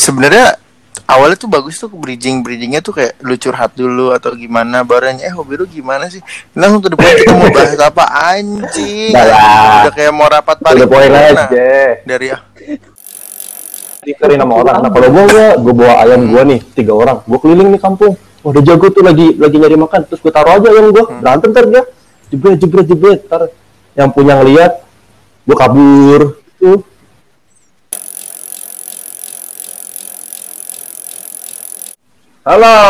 sebenarnya awalnya tuh bagus tuh bridgingnya tuh kayak lu curhat dulu atau gimana barangnya hobi lu gimana sih, langsung tuh depan kita mau bahas apa anjing udah kayak mau rapat paling mana dari dikeliling sama orang. Nah kalau gue bawa ayam gue nih 3 orang, gue keliling nih kampung, wah udah jago tuh lagi nyari makan, terus gue taruh aja ayam gue, berantem ntar dia jebret ntar yang punya ngeliat gue kabur tuh. Halo,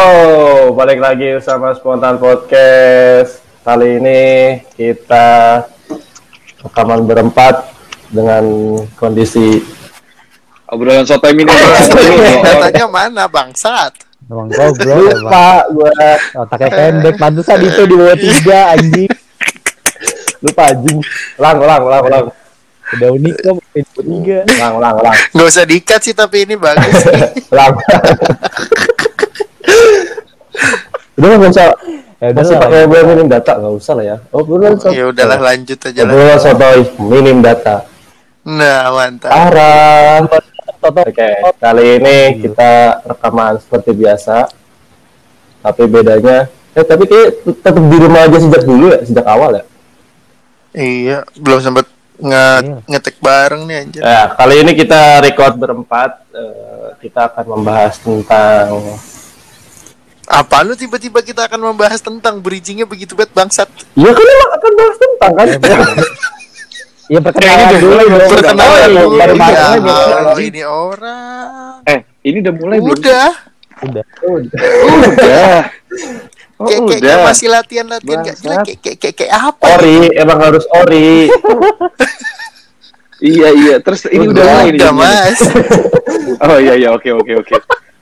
balik lagi sama Spontan Podcast. Kali ini kita rekaman berempat dengan kondisi obrolan sotoy mini. Katanya mana bangsat? Bang kau bro. Lupa gue. Otaknya pendek, pantesan itu di bawah 3 anjing. Lupa anjing. Ulang. Udah unik kok, tiga. Ulang. Gak usah diikat sih, tapi ini bagus. Udah nggak usah, masih pakai obrolan minim data, nggak usah lah ya. Ya udahlah lanjut aja. Obrolan sotoy minim data. Nah mantap. Arah. Oke, kali ini kita rekaman seperti biasa, tapi bedanya, tapi kayak tetap di rumah aja sejak dulu ya, sejak awal ya. Iya, belum sempat ngetek bareng nih anjir. Ya, kali ini kita record berempat, kita akan membahas tentang. Apa lu tiba-tiba kita akan membahas tentang bridgingnya begitu banget bangsat? Ya kan emang akan bahas tentang kan? Ya perkenalan dulu. Kalau ini orang. Ini udah mulai belum? Udah. Kayak masih latihan gak jelas. Kayak apa? Ori, emang harus ori. Iya. Terus ini udah mulai. Udah mas. Oh iya oke.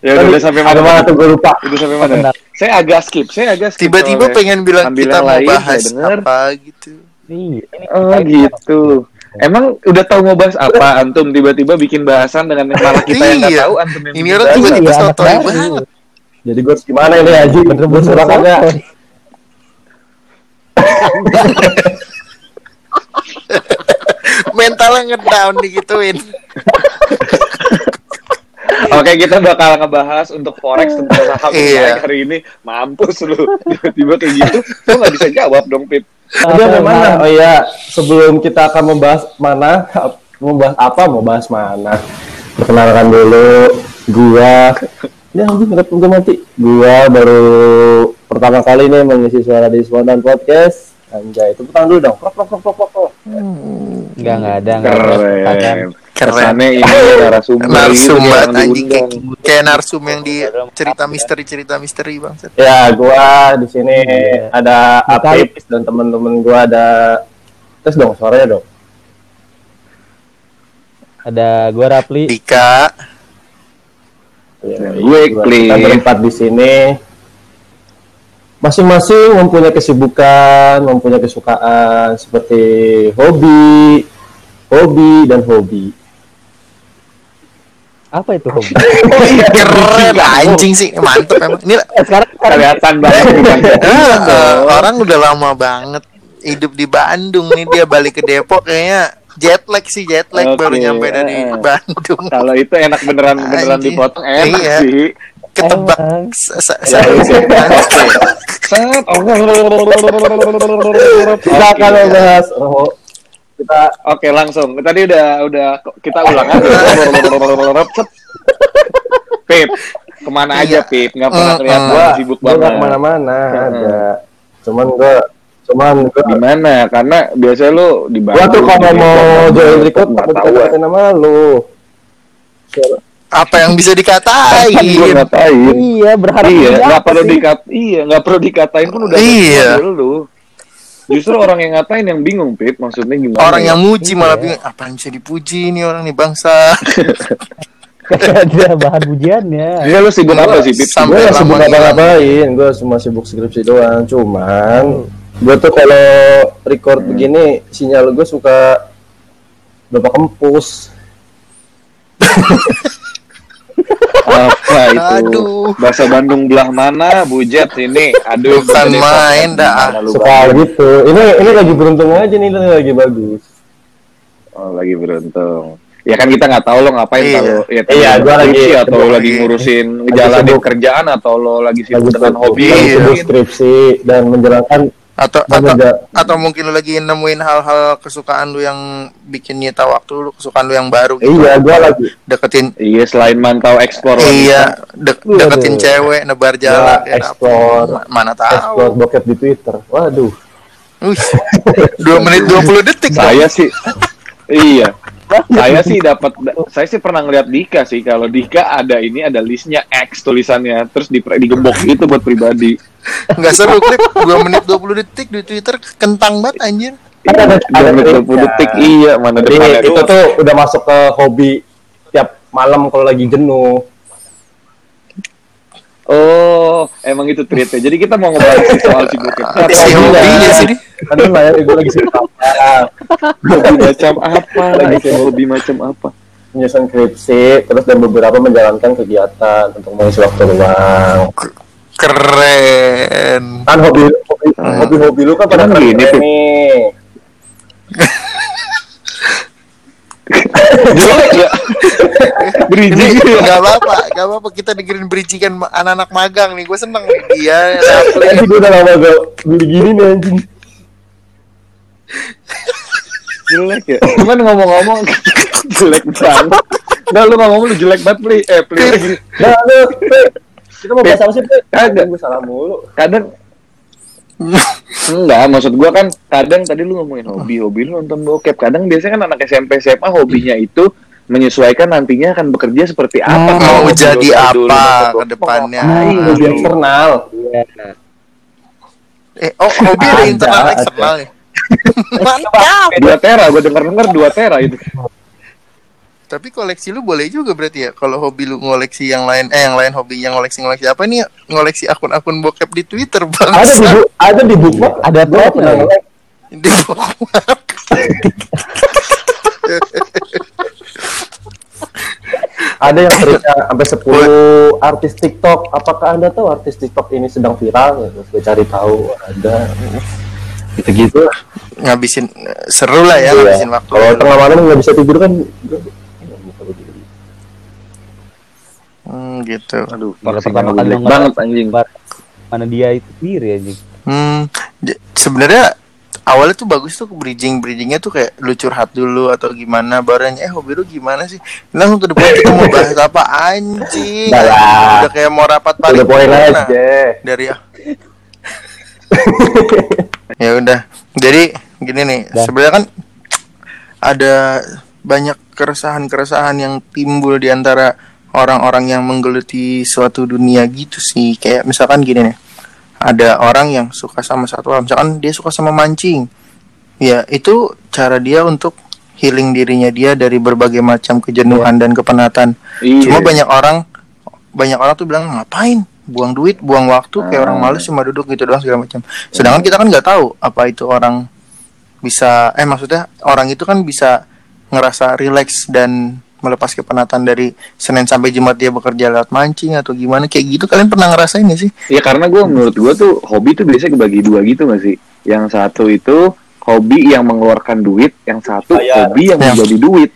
Ya udah sampai mana tuh gue lupa. Udah sampai mana? Saya agak skip. Tiba-tiba pengen bilang kita mau bahas apa gitu. Iya. Gitu. Emang udah tahu mau bahas apa antum tiba-tiba bikin bahasan dengan malah kita yang enggak tahu antum yang ini orang tiba-tiba sotoy banget. Jadi gue harus gimana ini Haji? Bener-bener sorangannya. Mentalnya ngedown digituin. Oke, kita bakal ngebahas untuk forex tentang saham hari ini. Mampus lu, tiba-tiba kayak gitu, lu nggak bisa jawab dong, Pip. Udah mana? Oh iya, sebelum kita akan membahas mana? Perkenalkan dulu, gua baru pertama kali nih mengisi suara di Spontan Podcast. Anjay, itu petang dulu dong. Krok. Enggak ada. Kesannya ini narasumber anjing kayak narsum yang di cerita misteri bang. Ya, gua di sini ada Apip dan teman-teman gua ada. Tes dong suaranya dong. Ada gua Rapli, Dika. Ya, gue kita berempat di sini. Masing-masing mempunyai kesibukan, mempunyai kesukaan seperti hobi. Apa itu hobi? Keren anjing sih, mantep emang. Ini sekarang kelihatan banget. Orang udah lama banget hidup di Bandung nih, dia balik ke Depok kayaknya jet lag okay. Baru nyampe dari Bandung. Kalau itu enak beneran dipotong enak sih. Ketebak kita kalau bahas kita oke langsung tadi udah kita ulang aja Pip kemana aja Pip nggak pernah lihat gua sibuk banget nggak kemana-mana ada cuman di mana karena biasanya lu di Bandung gua tuh kalau mau join record nggak tahu nama lu apa yang bisa dikatain? Iya, berharap. Iya, nggak perlu dikatain pun udah tahu lu. Justru orang yang ngatain yang bingung, Pip, maksudnya gimana? Orang yang muji malah bingung, apa yang bisa dipuji nih orang nih bangsa? Ada bahan pujiannya. Dia lu sibuk apa sih, Pip? Gue sibuk apa-apain, gue cuma sibuk skripsi doang. Cuman, gue tuh kalau record begini sinyal gue suka bapak kempus. Apa itu? Aduh. Bahasa Bandung belah mana, bujet ini. Aduh, bukan main dah. Suka gitu. Ini lagi beruntung aja nih, lagi bagus. Oh, lagi beruntung. Ya kan kita nggak tahu lo ngapain, kalau ya gue lagi atau lo lagi ngurusin ngejalanin kerjaan atau lo lagi sibuk dengan hobi, skripsi dan menjalankan atau mungkin lo lagi nemuin hal-hal kesukaan lo yang bikin nyita waktu lo, kesukaan lo yang baru gitu. Iya, gue lagi deketin. Iya, selain mantau eksplor. Iya, deketin cewek, nebar jala, ya, eksplor. Mana tahu. Eksplor bokep di Twitter. Waduh. 2 menit 20 detik. Saya sih. Iya. Saya sih pernah ngeliat Dika sih, kalau Dika ada listnya X tulisannya, terus digembok gitu buat pribadi. Nggak seru klip 2 menit 20 detik di Twitter, kentang banget anjir. Ada 20 detik, iya, mana depannya. Itu tuh udah masuk ke hobi tiap malam kalau lagi jenuh. Oh, emang itu treatnya. Jadi kita mau ngebahas soal si bokep. Si hobinya sih. Aduh lah ya, gue lagi sibuk apa? Hobi macam apa? Menyusun skripsi, terus dan beberapa menjalankan kegiatan untuk mengisi waktu luang. Keren. Kan hobi lu kan pada keren nih. Bridging nggak apa-apa kita dengerin bridgingan anak-anak magang nih, gue seneng nih dia. Tapi gue udah lama gak begini nih anjing. Jelek ya, cuman ngomong-ngomong jelek banget. Nah lu ngomong lu jelek banget Pli, Pli. Nah lu, kita mau bahas apa sih Pli? Gue salah mulu. Kadang enggak, maksud gue kan kadang tadi lu ngomongin hobi lu nonton bokep. Kadang biasanya kan anak SMP SMA hobinya itu menyesuaikan nantinya akan bekerja seperti apa, mau jadi apa ke depannya. Hobi eksternal. Hobi ada internal eksternal ya. Mantap. 2 tera, gue denger 2 tera itu. Tapi koleksi lu boleh juga berarti ya, kalau hobi lu ngoleksi yang lain, hobinya ngoleksi apa nih? Ngoleksi akun-akun bokep di Twitter bang. Ada di bookmark, ada apa? Di bookmark. Ada yang cerita sampai 10 artis TikTok. Apakah Anda tahu artis TikTok ini sedang viral? Ya, gue cari tahu ada. Gitu-gitu lah. Ngabisin seru lah ya, ngabisin waktu. Kalau tengah malam nggak bisa tidur kan. Gitu. Aduh, pada pertama kali banget anjing. Mana dia itu sendiri anjing. Sebenarnya awalnya tuh bagus tuh bridgingnya tuh kayak lu curhat dulu atau gimana, barangnya hobi lu gimana sih? Langsung tuh depan kita mau bahas apa anjing. Udah kayak mau rapat paripurna. Dari ya udah. Jadi gini nih, sebenarnya kan ada banyak keresahan yang timbul di antara orang-orang yang menggeluti suatu dunia gitu sih. Kayak misalkan gini nih, ada orang yang suka sama satu hal, misalkan dia suka sama mancing. Ya itu cara dia untuk healing dirinya dia dari berbagai macam kejenuhan dan kepenatan. Cuma banyak orang tuh bilang ngapain, buang duit, buang waktu, kayak orang malas cuma duduk gitu doang segala macam. Sedangkan kita kan nggak tahu apa itu orang bisa, maksudnya orang itu kan bisa ngerasa relax dan melepas kepenatan dari Senin sampai Jumat dia bekerja lewat mancing atau gimana kayak gitu. Kalian pernah ngerasain gak sih? Ya karena menurut gue tuh hobi tuh biasanya kebagi 2 gitu gak sih? Yang satu itu hobi yang mengeluarkan duit, yang satu hobi yang menjadi duit,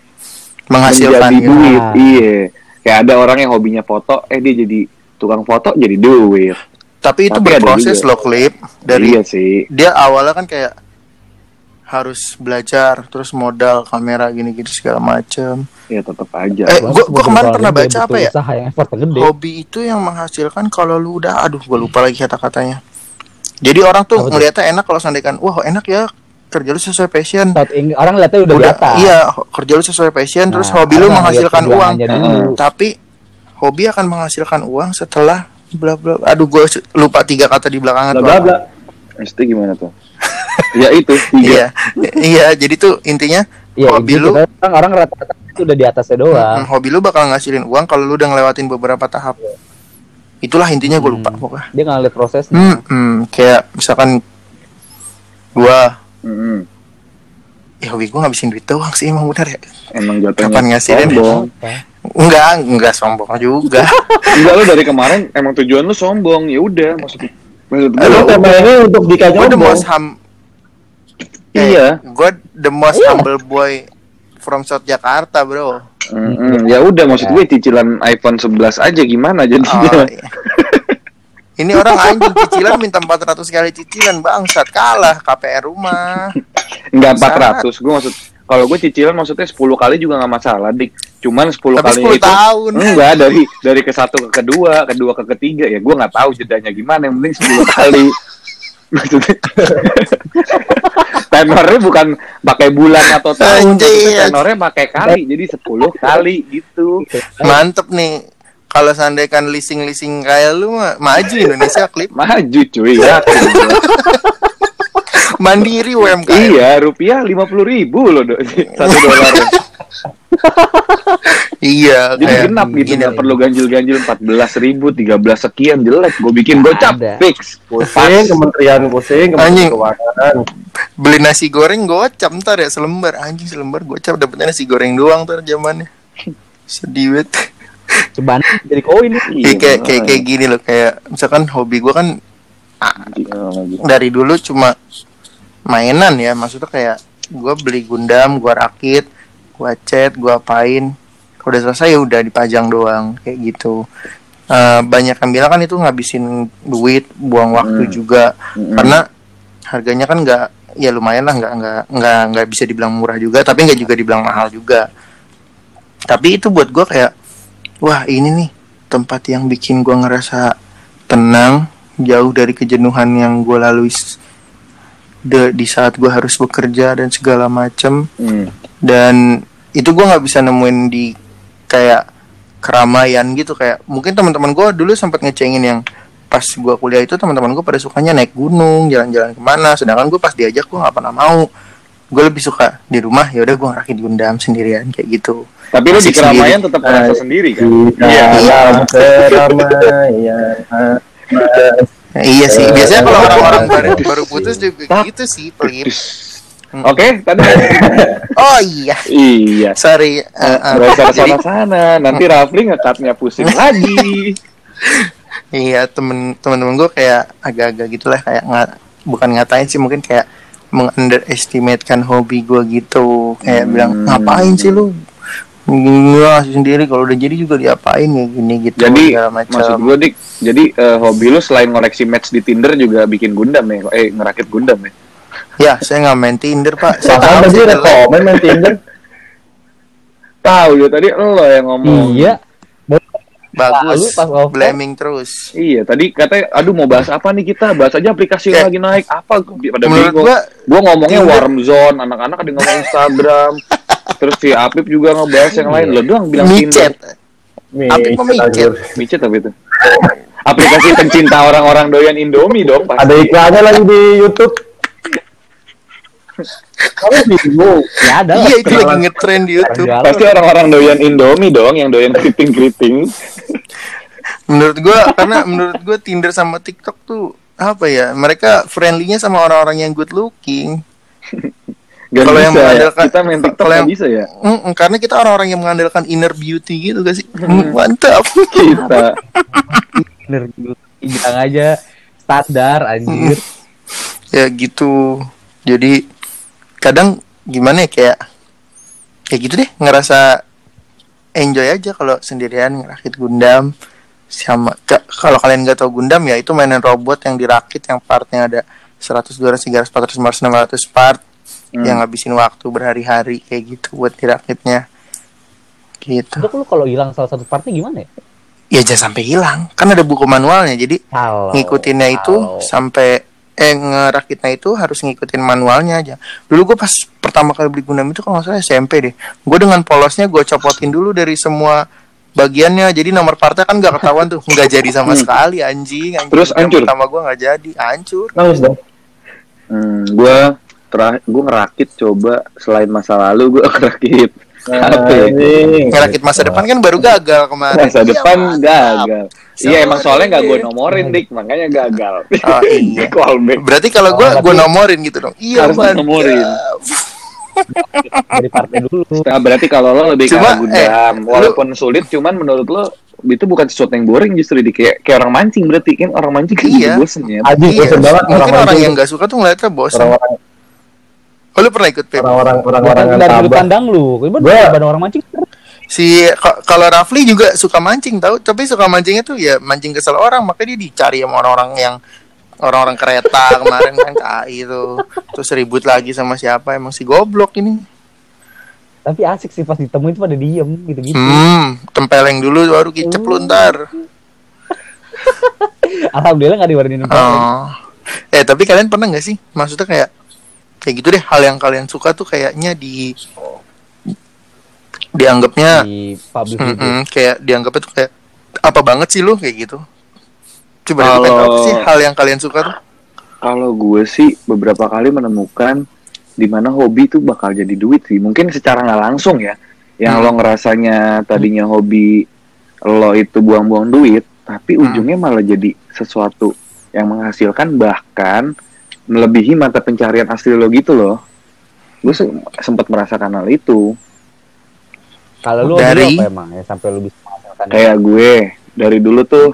menghasilkan duit. Iya. Kayak ada orang yang hobinya foto, dia jadi tukang foto jadi duit. Tapi itu berproses loh klip dari dia awalnya kan kayak harus belajar, terus modal kamera gini-gini segala macam. Ya tetap aja. Gue kemarin pernah baca apa ya? Hobi itu yang menghasilkan kalau lu udah, gue lupa lagi kata-katanya. Jadi orang tuh ngeliatnya enak kalau sandaikan, wah enak ya kerja lu sesuai passion. Orang ngeliatnya udah biasa. Iya, kerja lu sesuai passion, terus hobi lu menghasilkan uang. Tapi hobi akan menghasilkan uang setelah bla bla. Gue lupa 3 kata di belakangan. Bla bla. Mesti gimana tuh? Ya itu. Iya, jadi tuh intinya ya, hobi lu orang rata-rata itu udah di atasnya doang. Hobi lu bakal ngasilin uang kalau lu udah ngelewatin beberapa tahap. Itulah intinya, gue lupa pokoknya. Dia ngeliat prosesnya. Kayak misalkan gua hobi gua ngabisin duit doang sih, emang benar ya. Emang jatuhnya kapan ngasilin doang? Enggak sombong juga. Enggak, lu dari kemarin emang tujuan lu sombong. Ya udah, maksud gue tema ini untuk dikaji. Gue the most humble boy from South Jakarta, bro. Ya udah, maksud gue cicilan iPhone 11 aja gimana jadinya. Oh, iya. Ini orang anjing cicilan minta 400 kali cicilan, bangsat, kalah KPR rumah. Enggak 400, gue maksud kalau gue cicilan maksudnya 10 kali juga enggak masalah, Dik. Cuman 10 tapi kali 10 itu tahun. Enggak, dari ke satu ke kedua, kedua ke ketiga, ya gue enggak tahu jedanya gimana, yang penting 10 kali. Maksudnya tenornya bukan pakai bulan atau tahun, tenornya pakai kali, jadi 10 kali gitu. Mantep nih. Kalau seandainya leasing-leasing kayak lu maju Indonesia klip. Maju cuy ya. Mandiri UMKM. Iya, rupiah 50.000 loh, $1. Iya, jadi genap gitu, enggak perlu ganjil-ganjil 14.000, 13 sekian jelek. Gue bikin gocap fix. Pusing kementerian, pusing kementerian keuangan. Beli nasi goreng gocap ntar ya selembar, anjing selembar gocap, dapetnya nasi goreng doang ntar zamannya. Sedih banget. Coba jadi koin nih. Kayak gini loh, kayak misalkan hobi gue kan dari dulu cuma mainan ya, maksudnya kayak gue beli Gundam, gue rakit, gue cat, gue apain, kalau udah selesai ya udah dipajang doang kayak gitu. Banyak yang bilang kan itu ngabisin duit, buang waktu juga, karena harganya kan nggak, ya lumayan lah, nggak bisa dibilang murah juga, tapi nggak juga dibilang mahal juga. Tapi itu buat gue kayak wah ini nih tempat yang bikin gue ngerasa tenang, jauh dari kejenuhan yang gue lalui di saat gue harus bekerja dan segala macem. Dan itu gue nggak bisa nemuin di kayak keramaian gitu, kayak mungkin teman-teman gue dulu sempat ngecengin yang pas gue kuliah itu, teman-teman gue pada sukanya naik gunung, jalan-jalan kemana, sedangkan gue pas diajak gue nggak pernah mau. Gue lebih suka di rumah, ya udah gue ngerakit Gundam sendirian kayak gitu. Tapi lo di keramaian tetap ngerasa sendiri kan? Iya. Iya sih. Biasanya kalau orang-orang baru putus juga gitu sih, pelip. Oke, tadi. Oh iya. Iya. Sorry. Berasa sana-sana. Nanti Rafli nge-cut-nya pusing lagi. Iya, temen-temen gue kayak agak-agak gitulah, kayak bukan ngatain sih, mungkin kayak meng-underestimate-kan hobi gue gitu. Kayak bilang, ngapain sih lu? Gua sendiri kalau udah jadi juga diapain ya gini gitu. Jadi maksud gue Dik, jadi hobi lu selain ngoreksi match di Tinder juga bikin Gundam ya? Ngerakit Gundam ya? Ya, saya nggak main Tinder pak. Saya tahu sih kalau main Tinder. Tahu ya tadi lo yang ngomong. Iya. Bagus, blaming terus. Iya, tadi katanya, aduh mau bahas apa nih kita? Bahas aja aplikasi yang lagi naik. Apa? Pada bingung. Gue ngomongnya warm zone, anak-anak ada ngomong Instagram. Terus si Apip juga ngebahas yang lain. Lo doang bilang Tinder. Apip kok micet? Micet apa itu? Aplikasi pencinta orang-orang doyan Indomie dong pasti. Ada iklannya lagi di YouTube. Ya, ada. Iya, itu lagi ngetrend di YouTube. Pasti orang-orang doyan Indomie dong, yang doyan keriting-keriting. Menurut gue Tinder sama TikTok tuh apa ya? Mereka friendly-nya sama orang-orang yang good looking. Kalau yang mengandalkan kita main TikTok yang bisa ya. Karena kita orang-orang yang mengandalkan inner beauty gitu gak sih? Mantap kita. Inner beauty bilang aja standar anjir. Ya gitu. Jadi kadang gimana ya, kayak gitu deh, ngerasa enjoy aja kalau sendirian ngerakit Gundam. Sama kalau kalian nggak tahu Gundam ya, itu mainan robot yang dirakit, yang partnya ada 100, 200, 300, 400, 500, 600 part, yang ngabisin waktu berhari-hari kayak gitu buat dirakitnya gitu. Itu lu kalau hilang salah satu partnya gimana ya? Ya jangan sampai hilang, kan ada buku manualnya, jadi ngikutinnya itu sampai ngerakitnya itu harus ngikutin manualnya aja. Dulu gue pas pertama kali beli Gundam itu kalau nggak salah SMP deh, gue dengan polosnya gue copotin dulu dari semua bagiannya, jadi nomor partnya kan nggak ketahuan tuh, nggak jadi sama sekali anjing. Terus hancur. Pertama gue nggak jadi, hancur. Nangis dong. Gue ngerakit, coba selain masa lalu gue ngerakit. Ngerakit masa depan kan baru gagal kemarin. Masa depan gagal. Iya emang soalnya nggak gue nomorin Dik, makanya gagal. Oh, iya. Berarti kalau gue nomorin gitu dong. Iya harus nomorin. Dari partai dulu. Nah, berarti kalau lo lebih kayak Gundam, walaupun sulit, cuman menurut lo itu bukan sesuatu yang boring, justru di kayak orang mancing berarti kan orang mancing kan bosen ya. Mungkin orang yang nggak suka tuh ngeliatnya bosen. Oh, lu pernah ikut PIM? Orang-orang dari kandang lu. Gua orang mancing. Si kalau Rafli juga suka mancing tahu, tapi suka mancingnya tuh ya mancing kesel orang, makanya dia dicari sama orang-orang kereta kemarin kan KAI itu. Terus ribut lagi sama siapa emang si goblok ini. Tapi asik sih pas ditemuin pada diem gitu-gitu. Tempeleng dulu baru kicep lu ntar. Alhamdulillah enggak diwarinin tempeleng. Oh. Tapi kalian pernah enggak sih? Maksudnya kayak gitu deh, hal yang kalian suka tuh kayaknya dianggapnya di public kayak dianggapnya tuh kayak apa banget sih lu kayak gitu. Coba apa sih hal yang kalian suka tuh? Kalau gue sih beberapa kali menemukan di mana hobi tuh bakal jadi duit sih. Mungkin secara nggak langsung ya. Yang lo ngerasanya tadinya hobi lo itu buang-buang duit, tapi ujungnya malah jadi sesuatu yang menghasilkan, bahkan melebihi mata pencarian asli lo gitu loh. Gue sempat merasakan hal itu. Kalau lo dari apa emang ya sampai lo bisa merasakan? Kayak itu? Gue dari dulu tuh,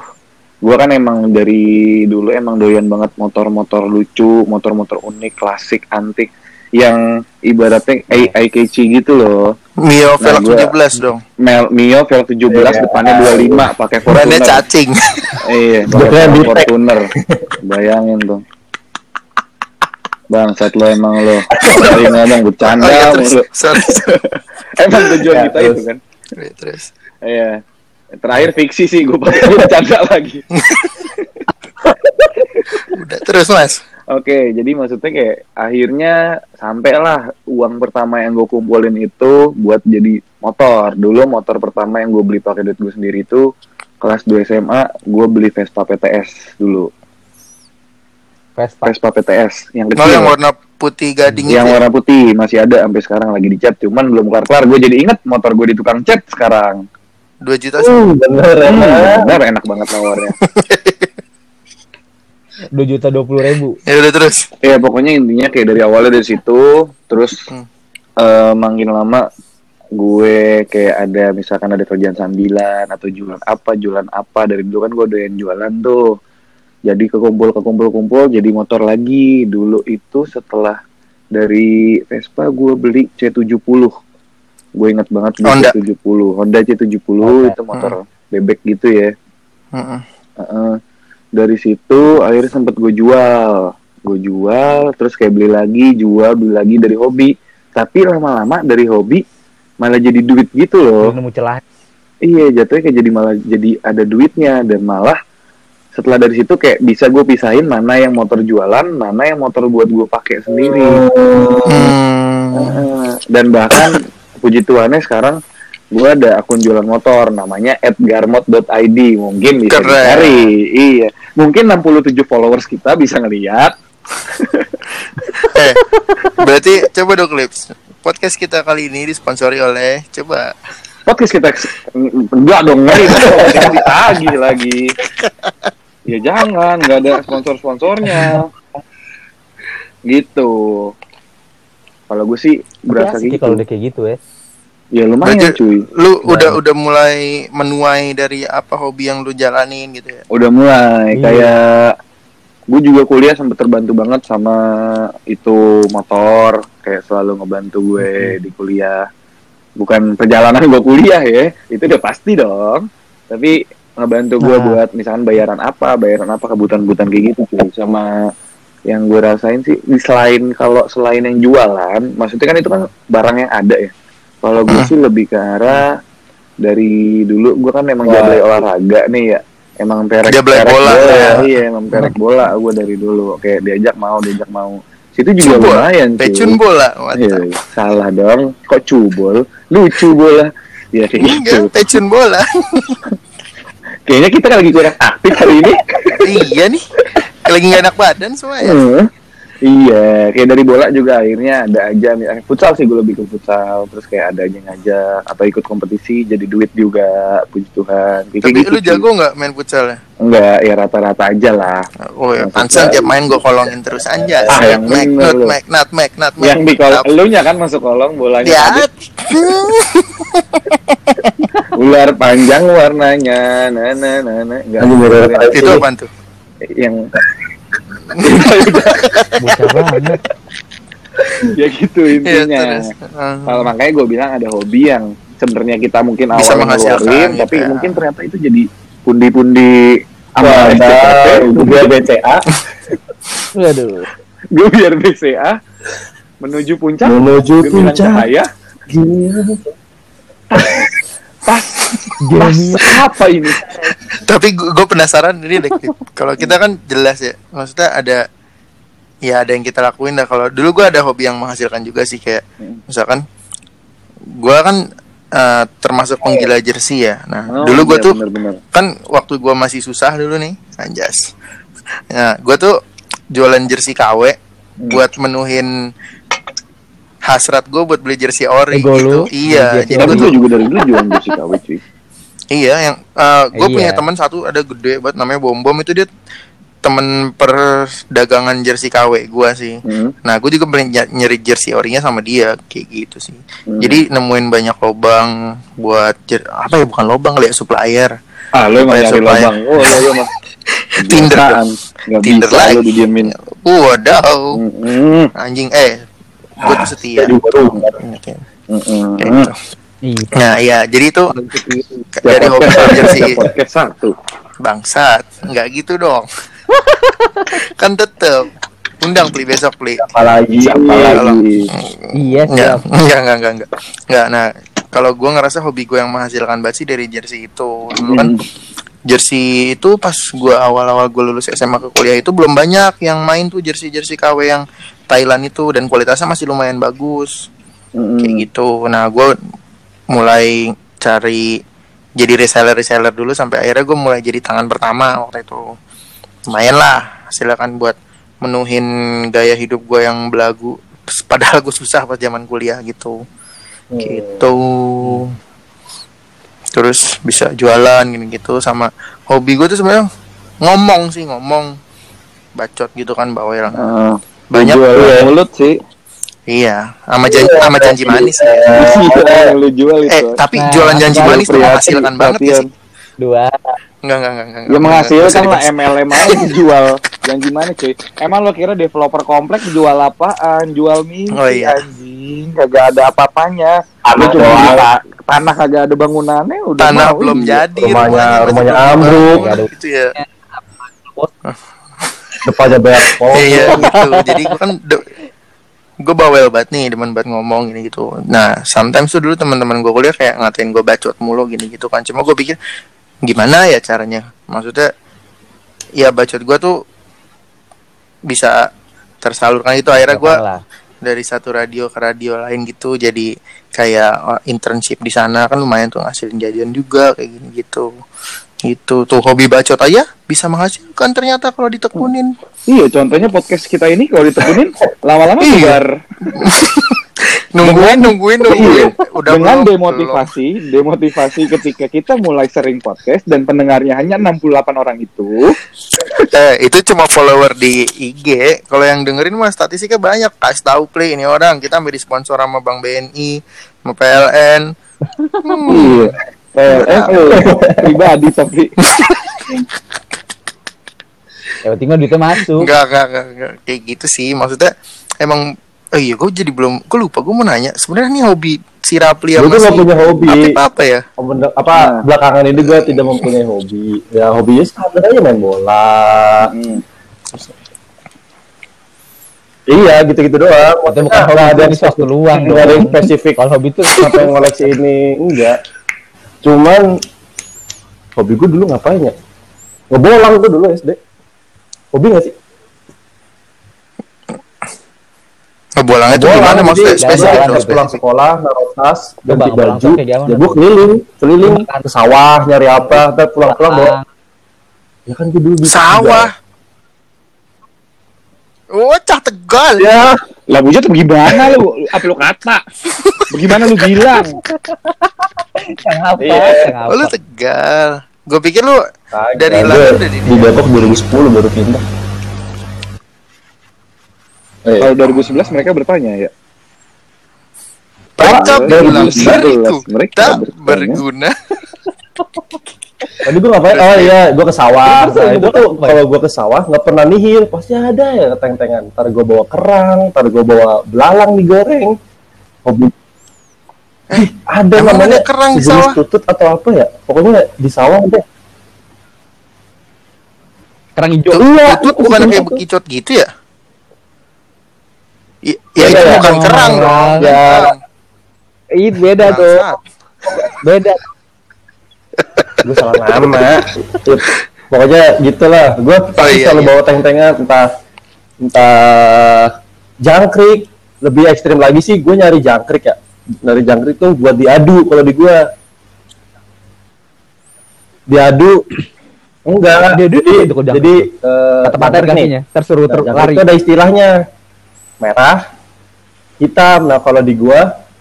gue kan emang dari dulu emang doyan banget motor-motor lucu, motor-motor unik, klasik, antik, yang ibaratnya eye catchy gitu loh. Mio VL17 dong. Mio VL17 depannya 25 pakai Fortuner. Brandnya cacing. Iya, pakai Fortuner. Bayangin dong. Bang, saat lo emang lo dari ngomong bercanda mulu. Emang tujuan kita itu kan. Terus. Iya. Terakhir fiksi sih gue pakai bercanda lagi. Udah terus, Mas. Oke, jadi maksudnya kayak akhirnya sampailah uang pertama yang gue kumpulin itu buat jadi motor. Dulu motor pertama yang gue beli pakai duit gue sendiri itu kelas 2 SMA, gue beli Vespa PTS dulu. Vespa PTS yang kecil. Yang warna putih gading yang itu. Yang warna putih masih ada sampai sekarang lagi dicat, cuman belum kelar-kelar. Gue jadi inget motor gue di tukang cat sekarang. 2 juta sih. Bener enak banget nawarnya. 2.020.000. Ya udah terus. Ya pokoknya intinya kayak dari awalnya dari situ, terus makin lama gue kayak ada misalkan ada kerjaan sambilan atau jualan apa dari dulu kan gue doyan jualan tuh. Jadi kekumpul jadi motor lagi. Dulu itu setelah dari Vespa gue beli C70. Gue ingat banget beli Honda. Honda C70 okay. Itu motor bebek gitu ya. Dari situ akhirnya sempet gue jual terus kayak beli lagi dari hobi, tapi lama-lama dari hobi malah jadi duit gitu loh, nemu celah. Iya, jatuhnya kayak jadi malah jadi ada duitnya, dan malah setelah dari situ kayak bisa gue pisahin mana yang motor jualan, mana yang motor buat gue pakai sendiri. Dan bahkan puji Tuhannya sekarang gue ada akun jualan motor namanya @garmot.id, mungkin bisa dicari. Iya, mungkin 67 followers kita bisa ngelihat. Berarti coba dong Clips, podcast kita kali ini disponsori oleh coba podcast kita enggak dong ngeri ditagi lagi. Ya jangan, nggak ada sponsornya gitu. Kalau gue sih berasa gitu kalau udah kayak gitu ya. Ya lumayan berarti, cuy. Lu udah mulai menuai dari apa hobi yang lu jalanin gitu ya? Udah mulai, kayak gue juga kuliah sempet terbantu banget sama itu motor. Kayak selalu ngebantu gue di kuliah. Bukan perjalanan gue kuliah ya, itu udah pasti dong. Tapi ngebantu gue buat misalkan bayaran apa, kebutuhan-kebutuhan kayak gitu cuy. Sama yang gue rasain sih, selain yang jualan, maksudnya kan itu kan barang yang ada ya. Kalau gue sih lebih ke arah dari dulu gue kan emang jablay olahraga nih ya, emang perek bola ya. Iya, emang perek bola gue dari dulu, kayak diajak mau situ juga cubol. Lumayan sih pecun bola. Iya, salah dong, kok cubol, lucu bola ya kayak gitu. Pecun bola. Kayaknya kita lagi kurang aktif hari ini. Iya nih, lagi gak enak badan semua ya. Iya, kayak dari bola juga akhirnya ada aja futsal sih, gue lebih ke futsal. Terus kayak ada aja ngajak atau ikut kompetisi jadi duit juga, puji Tuhan. Tapi gitu, lu jago nggak main futsal ya? Enggak, ya rata-rata aja lah. Oh ya, pansan tiap main gue kolongin terus aja. Yang not make. Yang di kolong, elunya kan masuk kolong bolanya. Ya. Ular panjang warnanya, nah. Enggak. Itu apaan tuh? Yang Buka banget. Ya gitu intinya. Kalau makanya gue bilang ada hobi yang sebenarnya kita mungkin awalnya ngeluarin, tapi ya, mungkin ternyata itu jadi pundi-pundi amal. Gue BCA. Waduh. Gue biar BCA menuju puncak. Menuju puncak. Gila. Pas apa ini? Tapi gue penasaran ini deh. Kalau kita kan jelas ya, maksudnya ada, ya ada yang kita lakuin lah. Kalau dulu gue ada hobi yang menghasilkan juga sih, kayak misalkan gue kan termasuk penggila jersey ya. Nah, dulu gue tuh kan waktu gue masih susah dulu nih, anjas. Nah, gue tuh jualan jersey KW buat menuhin hasrat gue buat beli jersey ori gitu. Iya, jadi gue tuh juga dari dulu jualan jersey KW cuy. Iya, yang gue punya teman satu ada gede banget namanya Bombom, itu dia temen perdagangan jersey KW gue sih. Nah, gue juga nyari jersey orinya sama dia kayak gitu sih. Jadi nemuin banyak lobang buat apa ya, bukan lobang kali ya, supplier. Ah, lo emang nyari lobang. Oh iya iya mas. Tinder lagi. Wadaw. Anjing gue tuh setia. Gitu. Nah iya, jadi itu dari hobi jersey satu. Bangsat, nggak gitu dong. Kan tetep undang Pli besok, Pli. Siapa lagi? Iya, siap. Enggak. Nah, kalau gue ngerasa hobi gue yang menghasilkan banget sih dari jersey itu. Dulu kan jersey itu pas gue awal-awal gue lulus SMA ke kuliah itu belum banyak yang main tuh jersey-jersey KW yang Thailand itu, dan kualitasnya masih lumayan bagus. Kayak gitu. Nah, gue mulai cari jadi reseller dulu sampai akhirnya gue mulai jadi tangan pertama waktu itu. Lumayan lah, silakan buat menuhin gaya hidup gue yang belagu. Padahal gue susah pas zaman kuliah gitu. Gitu. Terus bisa jualan gitu, sama hobi gue tuh sebenarnya ngomong. Bacot gitu kan bawel. Banyak mulut sih. Iya, sama janji manis ya. Lu jual itu. Tapi jualan janji manis itu menghasilkan banget ya sih. Enggak. Lu menghasilkan lah, MLM aja jual janji manis cuy. Emang lo kira developer kompleks jual apaan? Jual mimpi anjing, kagak ada apa-apanya. Lu cuma tanah kagak ada bangunannya, udah tanah mau, belum jadi, rumahnya ambruk gitu ya. Depannya banyak pohon. Iya gitu. Jadi kan gue bawel banget nih, demen banget ngomong gini gitu. Nah, sometimes tuh dulu teman-teman gue kuliah kayak ngatain gue bacot mulu gini gitu kan. Cuma gue pikir gimana ya caranya? Maksudnya ya bacot gue tuh bisa tersalurkan itu. Akhirnya gue dari satu radio ke radio lain gitu, jadi kayak internship di sana kan lumayan tuh, ngasilin jajan juga kayak gini gitu. Itu tuh hobi bacot aja bisa menghasilkan ternyata kalau ditekunin. Iya, contohnya podcast kita ini kalau ditekunin lama-lama bubar. nungguin. Udah dengan demotivasi ketika kita mulai sering podcast dan pendengarnya hanya 68 orang itu. Itu cuma follower di IG. Kalau yang dengerin mah statistiknya banyak. Kasih tahu Play ini orang, kita ambil sponsor sama Bank BNI, sama PLN. Iya. Pribadi tapi ya penting kan duitnya masuk. Enggak kayak gitu sih, maksudnya emang iya gue jadi belum, gue lupa gue mau nanya sebenarnya nih hobi si Rapli apa sih? Gue punya hobi apa ya? Belakangan ini gue tidak mempunyai hobi. Ya hobinya sebenarnya main bola. Iya, gitu-gitu doang. Maksudnya bukan hobi ada di suatu luang, nggak ada yang spesifik. Kalau hobi itu apa yang ngoleksi ini? Enggak. Cuman hobi gue dulu ngapain ya? Ngebolang gue dulu SD. Hobi nggak sih? Ngebolang itu gimana maksudnya? Spesial harus pulang sekolah, naruh tas, ganti baju, gue keliling ke sawah nyari apa, terus pulang bawa. Ya kan gue dulu di sawah. Cah Tegal. Ya, labunya tuh gimana lu? Apa lu kata? Bagaimana lu bilang? Yang apa? Lu Tegal. Gue pikir lu dari lahir di Depok 2010 baru pindah. Kalau 2011 mereka bertanya ya. Mereka berguna. Tadi gue ngapain? Oh iya, gue ke sawah. Nah, itu tuh kalau gue ke sawah nggak pernah nihil, pasti ada ya teng-tengan. Ntar gue bawa kerang, ntar gue bawa belalang digoreng. Hobi. Ada namanya kerang di sawah. Tutut atau apa ya? Pokoknya di sawah deh. Kerang hijau. Tutut bukan kayak bekicot gitu ya? Ya itu bukan kerang dong. Iya beda tuh. Beda. Gue salah nama. Pokoknya gitulah. Gue pasti selalu bawa teng-tengan entah jangkrik. Lebih ekstrim lagi sih gue nyari jangkrik ya. Nyari jangkrik tuh buat diadu kalau di gue. Diadu. Enggak. Diadu jadi kata-kata kakinya tersuruh lari. Itu ada istilahnya. Merah, hitam. Nah, kalau di gue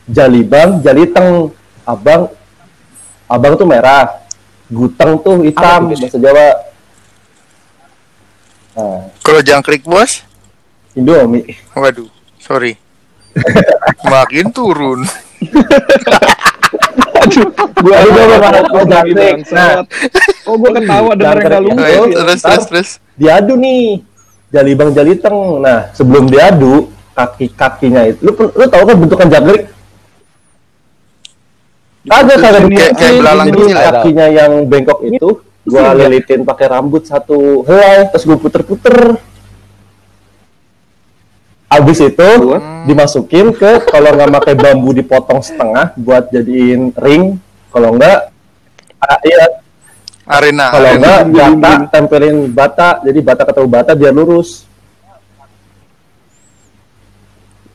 jalibang, jaliteng. Abang tuh merah, guteng tuh hitam bahasa Jawa. Nah. Kalau jangkrik bos? Indomie. Waduh, sorry. Makin turun. Aduh, gua jangkrik. Nah. Oh, gua ketawa dengar enggak lucu. Terus. Diadu nih. Jalibang jaliteng. Nah, sebelum diadu, kaki-kakinya itu lu tahu kan bentukan jangkrik? Kagak kayak belalang kecil kakinya ada. Yang bengkok itu gua lilitin pakai rambut satu helai terus gua puter-puter. Abis itu dimasukin ke kalau nggak pakai bambu dipotong setengah buat jadiin ring, kalau nggak arena. Kalau nggak bata tempelin bata, jadi bata ketemu bata biar lurus.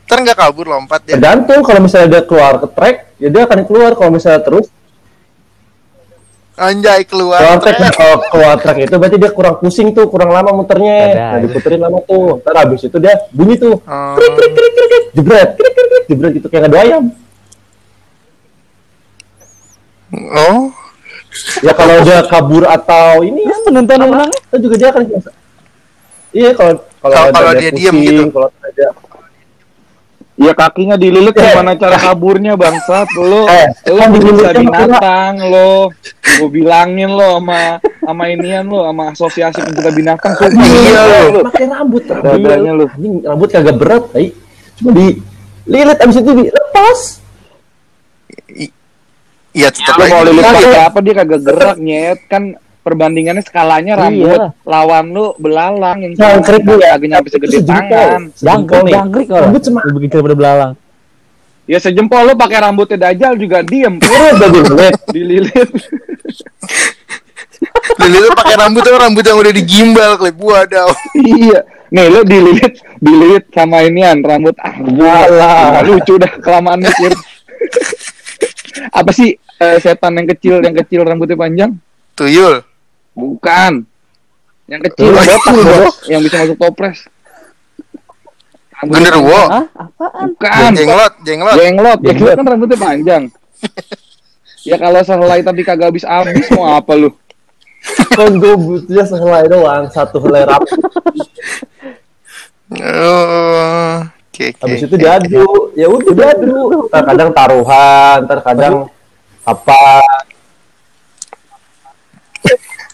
Ntar nggak kabur lompat ya? Tergantung, kalau misalnya dia keluar ke track, ya dia akan keluar. Kalau misalnya terus anjay keluar track itu berarti dia kurang pusing tuh, kurang lama muternya. Nah, diputerin lama tuh. Ntar habis itu dia bunyi tuh, krik krik krik krik, jebret gitu kayak ngadu ayam. Oh. Ya kalau dia kabur atau ini ya, penonton menang, itu juga dia akan biasa. Iya kalau dia diam gitu. Kalau dia ya kakinya dililit gimana cara kaburnya bangsat lo. Lo bisa binatang lo. Gua bilangin lo sama inian lo sama asosiasi pencinta binatang. Iya lo. Pakai rambut dadanya lo. Ini rambut kagak berat, tai. Cuma dililit abis itu dilepas. Iya, tetap lo mau lilit pakai apa dia kagak gerak nyet kan. Perbandingannya skalanya rambut lawan lu belalang yang jangkrik gue ya agaknya bisa gede tangan jangkrik rambut cuma lebih gede daripada belalang ya sejempol lu pakai rambutnya Dajjal juga diem dililit pakai rambut yang udah digimbal klip wadaw iya nih lu dililit sama inian rambut wala lucu dah kelamaan mikir apa sih setan yang kecil rambutnya panjang tuyul. Bukan. Yang kecil botak bos, yang bisa masuk toples. Genderuwo. Hah? Apaan? Bukan. Jenglot kan rambutnya panjang. Ya kalau sehelai tapi kagak habis mau apa lu? Kan gue butuhnya sehelai doang, satu helai rapi. Oke. Habis itu diadu, ya udah diadu. Terkadang taruhan, terkadang apa?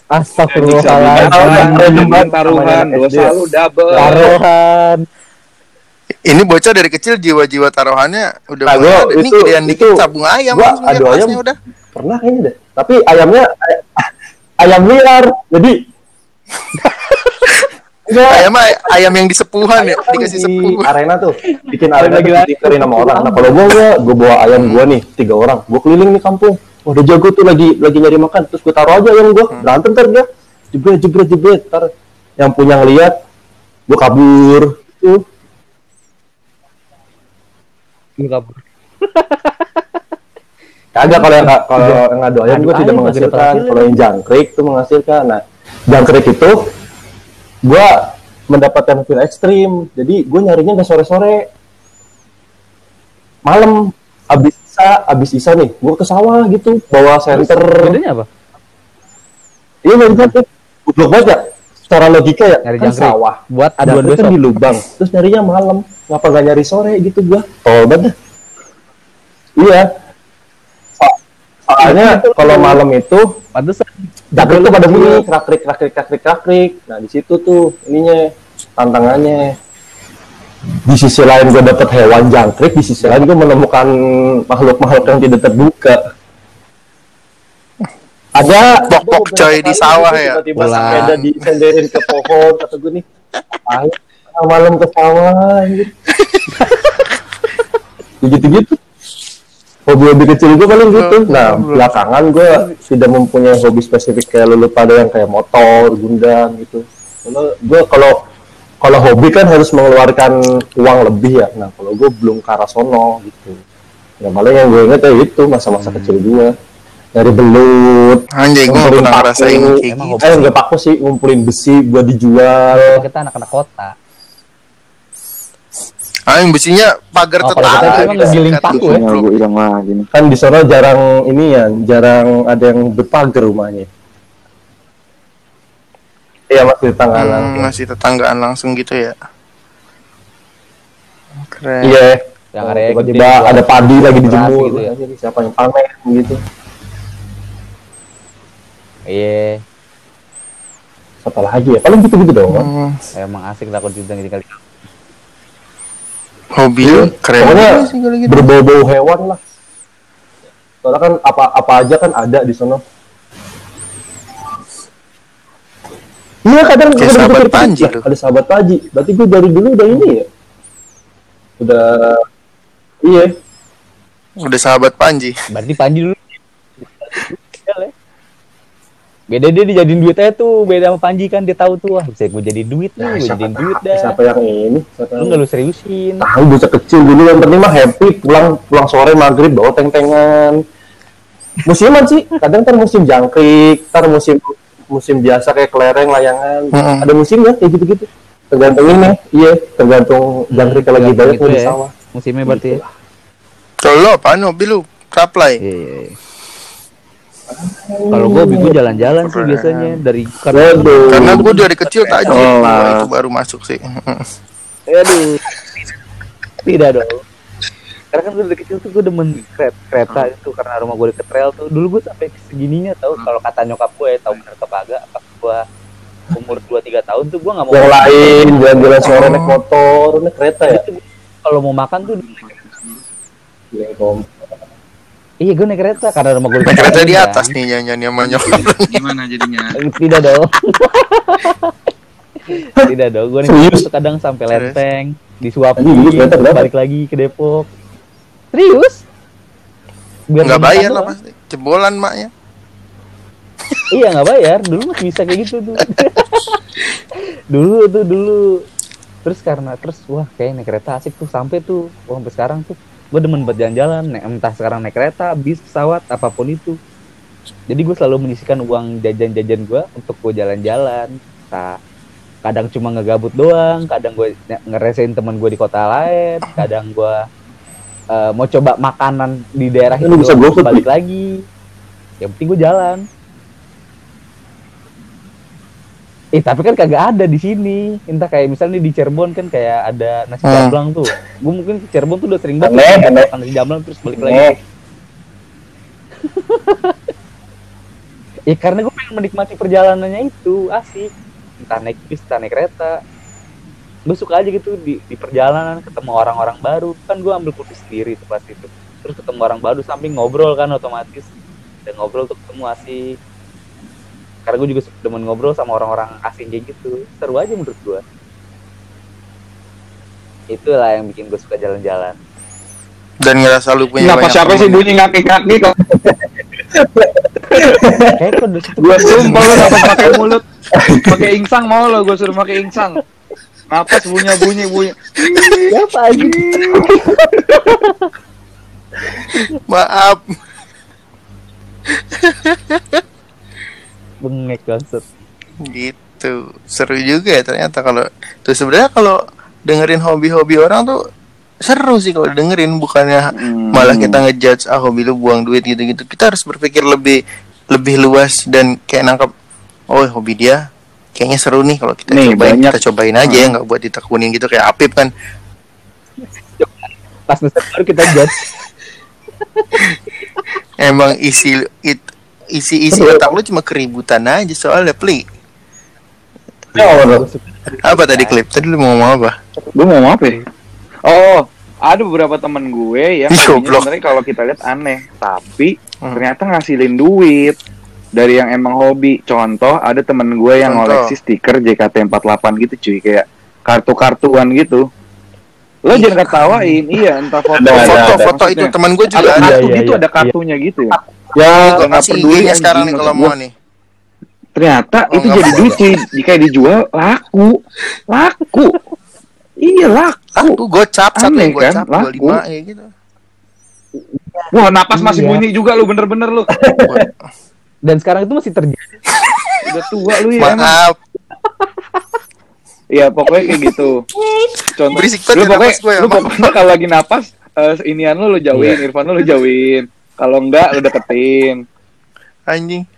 Astagfirullahaladzim. Taruhan, dosa lu double. Taruhan. Ini bocah dari kecil jiwa-jiwa taruhannya udah mulai. Ini gedean dikit sabung ayam. Gua adu ayam udah. Pernah kayaknya deh. Tapi ayamnya ayam liar. Jadi ayam yang disepuhan ya, dikasih sepuh. Arena tuh bikin arena dikerin sama orang. Nah, kalau gua bawa ayam gua nih 3 orang. Gua keliling nih kampung. Oh, udah jago tuh lagi nyari makan, terus gue taruh aja yang gue berantem ntar dia jebret ntar yang punya ngeliat gue kabur tuh kagak. Kalau yang ngadu ayam gue tidak menghasilkan. Kalau yang jangkrik tuh menghasilkan. Nah, jangkrik itu gue mendapatkan feel ekstrim, jadi gue nyarinya nggak sore malam. Abis isa nih, gue ke sawah gitu, bawa senter. Bedanya apa? Iya bener tuh, goblok banget ya, secara logika ya, nyari kan sawah, buat aduan besok di lubang, terus nyarinya malam, ngapa gak nyari sore gitu gue, tol banget. Iya, Soalnya kalau malam itu pantesan jatuh tuh pada bunyi krak-krik. Nah, di situ tuh ininya tantangannya. Di sisi lain gue dapet hewan jangkrik, di sisi lain gue menemukan makhluk-makhluk yang tidak terbuka. Ada pok-pok coy di sawah ya. Tiba-tiba sepeda disenderin ke pohon, kata gue nih. Ayo malam ke sawah gitu. Gitu-gitu. Hobi-hobi kecil gue paling gitu. Nah, belakangan gue tidak mempunyai hobi spesifik kayak lulu pada yang kayak motor, gundam gitu. Karena gue kalau hobi kan harus mengeluarkan uang lebih ya. Nah, kalau gue belum ke arah sono gitu. Nah, paling yang gue inget ya itu masa-masa kecil gue. Dari belut, anjing, gue pernah ngerasain kayak gitu. Enggak paku sih, ngumpulin besi buat dijual. Kita anak-anak kota. Aing besinya pagar tetangga. Emang ngegiling paku ya. Gue hilang lagi nih. Kan di sono jarang ini ya, jarang ada yang berpagar rumahnya. Iya, masih tetanggaan langsung. Masih tetanggaan langsung gitu ya. Keren. Iya. Yang tiba-tiba ada padi lagi dijemur gitu ya. Siapa yang pamer gitu. Iya. Satu lagi ya. Paling gitu-gitu dong. Emang asik takut diundang kali. Hobi keren. Pokoknya gitu. Berbau-bau hewan lah. Soalnya kan apa aja kan ada di sana. Iya kadang gue sahabat Panji tuh. Ada sahabat Panji. Berarti gue dari dulu udah ini ya. Udah sahabat Panji. Berarti Panji dulu. Beda dia dijadiin duit aja tuh, beda sama Panji kan dia tahu tuh, wah bisa gue jadi duit nih, gue jadiin duit dah. Siapa yang ini? Lu nggak lu seriusin? Tahu bisa kecil dulu yang penting mah happy pulang sore maghrib bawa teng-tengan. Musiman sih, kadang ntar musim jangkrik, ntar musim biasa kayak kelereng, layangan, ada musim ya kayak gitu-gitu. Tergantung ini, tergantung jangkriknya lagi banyak gitu di sawah. Musimnya berarti. Kalau apaan hobi lu? Supply. Iya. Kalau gue bikin jalan-jalan sih biasanya dari karena gue dari kecil tajam itu baru masuk sih. Aduh. Tidak dong. Karena kan gue dari kecil tuh gue demen kereta itu karena rumah gue deket rel tuh. Dulu gue sampai segininya tahu kalau kata nyokap gue tahu bener kepaga apa gue umur 2-3 tahun tuh gue nggak mau. Yang lain jalan-jalan sore naik motor, naik kereta ya. Kalau mau makan tuh. Iya gue naik kereta karena rumah gue naik kereta di atas nih nyanyi sama nyokap. Gimana jadinya? Tidak dong. Tidak dong, gue naik kereta tuh kadang sampai Lenteng disuapin, balik lagi ke Depok. Serius? Nggak bayar lah pasti, cebolan maknya. Iya nggak bayar, dulu masih bisa kayak gitu tuh. dulu. Terus karena wah kayak naik kereta asik tuh sampai tuh, wah sampai sekarang tuh. Gue demen buat jalan-jalan, entah sekarang naik kereta, bis, pesawat, apapun itu. Jadi gue selalu menyisihkan uang jajan-jajan gue untuk gue jalan-jalan. Kadang cuma ngegabut doang, kadang gue ngeresein temen gue di kota lain, kadang gue mau coba makanan di daerah itu balik lagi. Yang penting gue jalan. Tapi kan kagak ada di sini. Entah kayak misalnya di Cirebon kan kayak ada nasi jamblang tuh. Gue mungkin ke Cirebon tuh udah sering banget makan nasi jamblang terus balik lagi. Karena gue pengen menikmati perjalanannya itu, asik. Entah naik bis, entah naik kereta. Gue suka aja gitu di perjalanan ketemu orang-orang baru. Kan gue ambil kursus sendiri tuh pas itu. Terus ketemu orang baru samping ngobrol kan otomatis. Dan ngobrol tuh ketemu asik. Karena gue juga demen ngobrol sama orang-orang asing kayak gitu. Seru aja menurut gue. Itulah yang bikin gue suka jalan-jalan. Dan ngerasa lu punya banyak. Kenapa siapa sih bunyi ngaki-ngaki kok? Gue sumpah lu gak pakai mulut. Pakai insang mau lo, gue suruh pakai insang. Apa bunyi-bunyi. Siapa aja? Maaf. Bengek banget. Gitu. Seru juga ya ternyata kalau tuh sebenarnya kalau dengerin hobi-hobi orang tuh seru sih kalau dengerin bukannya malah kita ngejudge hobi lu buang duit gitu-gitu. Kita harus berpikir lebih luas dan kayak nangkap hobi dia kayaknya seru nih kalau kita nih, cobain banyak. Kita cobain aja ya enggak buat ditekunin gitu kayak Apip kan. Pas baru kita judge. Emang isi otak lu cuma keributan aja soalnya, Pli. Apa tadi klip? Tadi lu mau ngomong apa? Lu mau ngomong apa ya? Oh, ada beberapa teman gue yang sebenarnya kalau kita lihat aneh, tapi ternyata ngasilin duit dari yang emang hobi. Contoh, ada teman gue yang koleksi stiker JKT48 gitu cuy, kayak kartu-kartuan gitu. Lo jangan ketawain, iya, entah foto-foto itu teman gue juga ada. Kartu gitu, ada kartunya gitu ya. Ya, nggak peduli ya sekarang nih kalau mau nih. Ternyata itu jadi duit cuy, jika dijual laku. Iya laku. Aku gocap satu yang gocap 25 ya gitu. Wah, napas masih bunyi juga lu, bener-bener lu. Dan sekarang itu masih terjadi. Udah tua lu ya. Maaf. Ya pokoknya kayak gitu. Contoh. Lu pokoknya kalau lagi napas inian lu jauhin, Irfan lu jauhin. Kalau enggak lu deketin. Anjing.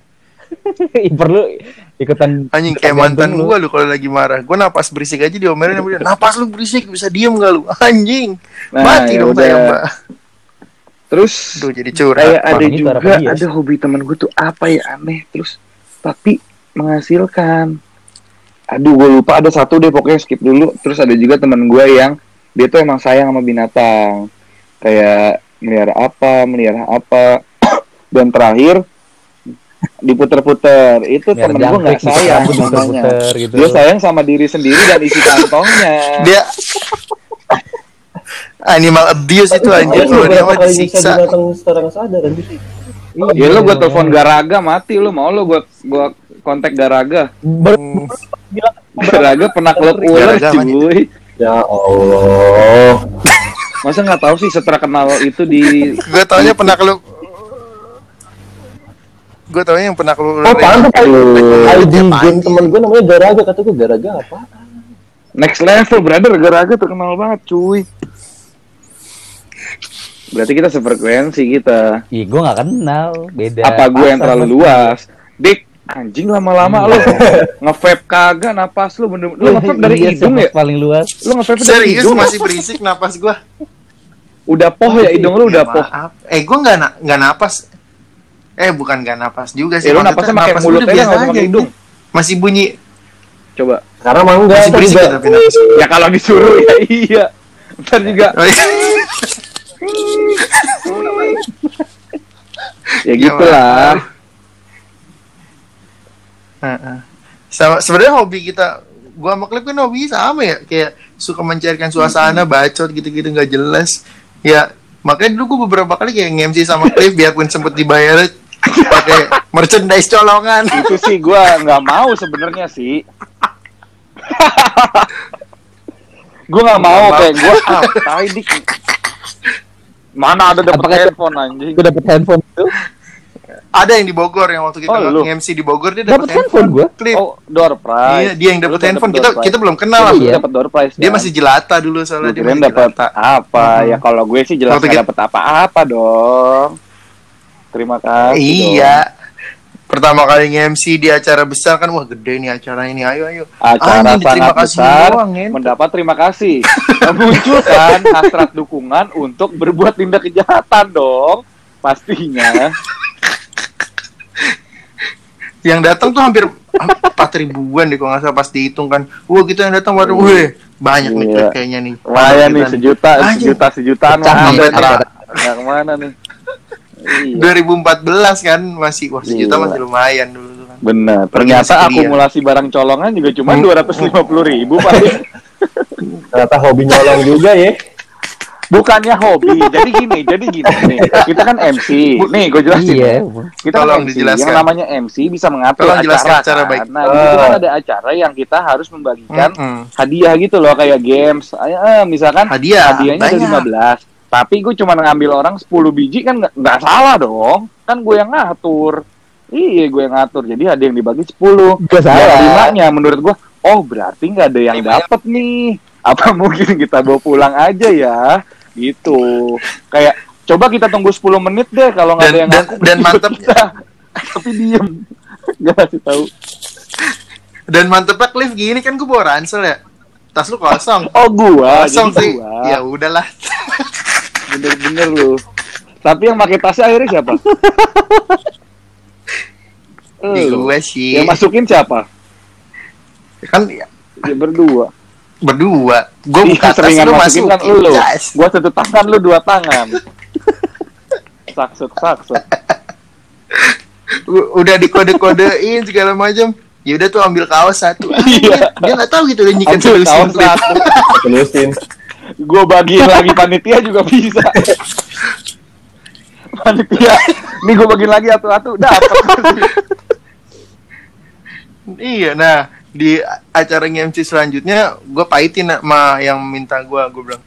Perlu ikutan anjing kayak mantan gue lu kalau lagi marah. Gue napas berisik aja diomelin sama dia. Napas lu berisik, bisa diem gak lu? Anjing. Nah, mati dong saya, Mbak. Terus aduh, jadi curhat. Kayak ada juga ada hobi temen gue tuh apa ya, aneh terus tapi menghasilkan. Aduh, gue lupa, ada satu deh pokoknya, skip dulu. Terus ada juga temen gue yang dia tuh emang sayang sama binatang. Kayak melihara apa. Dan terakhir diputer-puter itu biar temen gue nggak sayang namanya gitu. Dia sayang sama diri sendiri dan isi kantongnya. Dia animal abuse itu anjir, lu dia mah disiksa. Iya lo gue telepon Garaga, mati lo, mau lo gue kontak Garaga. Garaga penakluk ular cuy. Ya Allah. Masa nggak tahu sih setelah kenal itu di. Gue taunya penakluk. Gue tau yang pernah keluar. Oh, apaan tuh ID game temen gue namanya Garaga. Kata gue Garaga apa? Next level, brother. Garaga terkenal banget, cuy. Berarti kita sefrekuensi kita. Iya, gue gak kenal. Beda. Apa gue yang terlalu luas? Dik, anjing lama-lama lu. Nge-vape kagak, napas lu. Lu nge-vape dari hidung ya? Paling luas. Lu nge-vape dari hidung. Serius, masih berisik napas gue. Udah poh ya, hidung lu udah poh. Gue gak napas. Bukan gak napas juga sih. Lu napasnya pakai mulut aja, nggak pakai hidung. Masih bunyi. Coba. Karena mau nggak masih berisik tapi napas. Ya kalau disuruh ya iya. Ntar juga. Ya gitulah. Sama sebenarnya hobi kita, gua sama Klip kan hobi sama ya, kayak suka mencairkan suasana, bacot gitu-gitu nggak jelas. Ya makanya dulu gua beberapa kali kayak nge-MC sama Klip biarpun sempet dibayar. Pakai merchandise colongan. Itu sih gue nggak mau sebenarnya sih. Gue nggak mau kayak gue. Tapi dik mana ada dapat handphone anjing? Gue dapat handphone itu. Ada yang di Bogor yang waktu kita nge-MC di Bogor dia dapat handphone gue. Klip. Oh, door prize. Iya, dia yang dapat handphone. Kita belum kenal. Iya. Dapat door prize. Dia masih jelata dulu soalnya. Dia dapat apa? Ya kalau gue sih jelas nggak dapat apa-apa dong. Terima kasih. Iya. Dong. Pertama kali nge-MC di acara besar kan, wah gede nih acara ini. Ayo. Acara sangat besar. Mendapat terima kasih. Memunculkan hasrat dukungan untuk berbuat tindak kejahatan dong. Pastinya. Yang datang tuh hampir 4,000-an deh kalau enggak salah pas dihitung kan. Wah, gitu yang datang baru banyak nih kayaknya nih. Lumayan nih sejutaan mah. Enggak kemana nih. 2014 kan masih sejuta masih lumayan dulu kan. Benar. Ternyata akumulasi barang colongan juga cuma 250.000 paling. Ternyata hobi nyolong juga ya. Bukannya hobi. Jadi gini nih. Kita kan MC. Nih gue jelasin. Iya. Kita kan MC. Yang namanya MC bisa mengatur acara baik. Nah, itu kan ada acara yang kita harus membagikan hadiah gitu loh, kayak games. Misalkan hadiahnya ada 15. Tapi gue cuma ngambil orang 10 biji kan nggak salah dong. Kan gue yang ngatur. Iya, gue yang ngatur. Jadi ada yang dibagi 10. Gak salah. Limanya menurut gue, berarti nggak ada yang dapet nih. Apa mungkin kita bawa pulang aja ya? Gitu. Kayak, coba kita tunggu 10 menit deh kalau nggak ada yang ngatur. Dan mantep kita. Tapi diem. Gak kasih tahu. Dan mantepnya Cliff gini kan, gue bawa ransel ya. Tas lu kosong. Oh, gue. Kosong sih. Ya udahlah. Bener-bener lu. Tapi yang pakai tasnya akhirnya siapa? Gue sih. Yang masukin siapa? Kan ya berdua. Berdua. Gue buka tas lu masukin kan lu. Gue satu tangan lu dua tangan. Saksut. Udah dikode-kodein segala macam. Ya udah tuh ambil kaos satu. Dia nggak tahu gitu, dia nyikat selusin. Selusin. Gue bagiin lagi panitia juga bisa. Panitia, nih gue bagiin lagi satu-satu. Dapat. Iya, nah di acara MC selanjutnya gue pahitin sama yang minta gue bilang,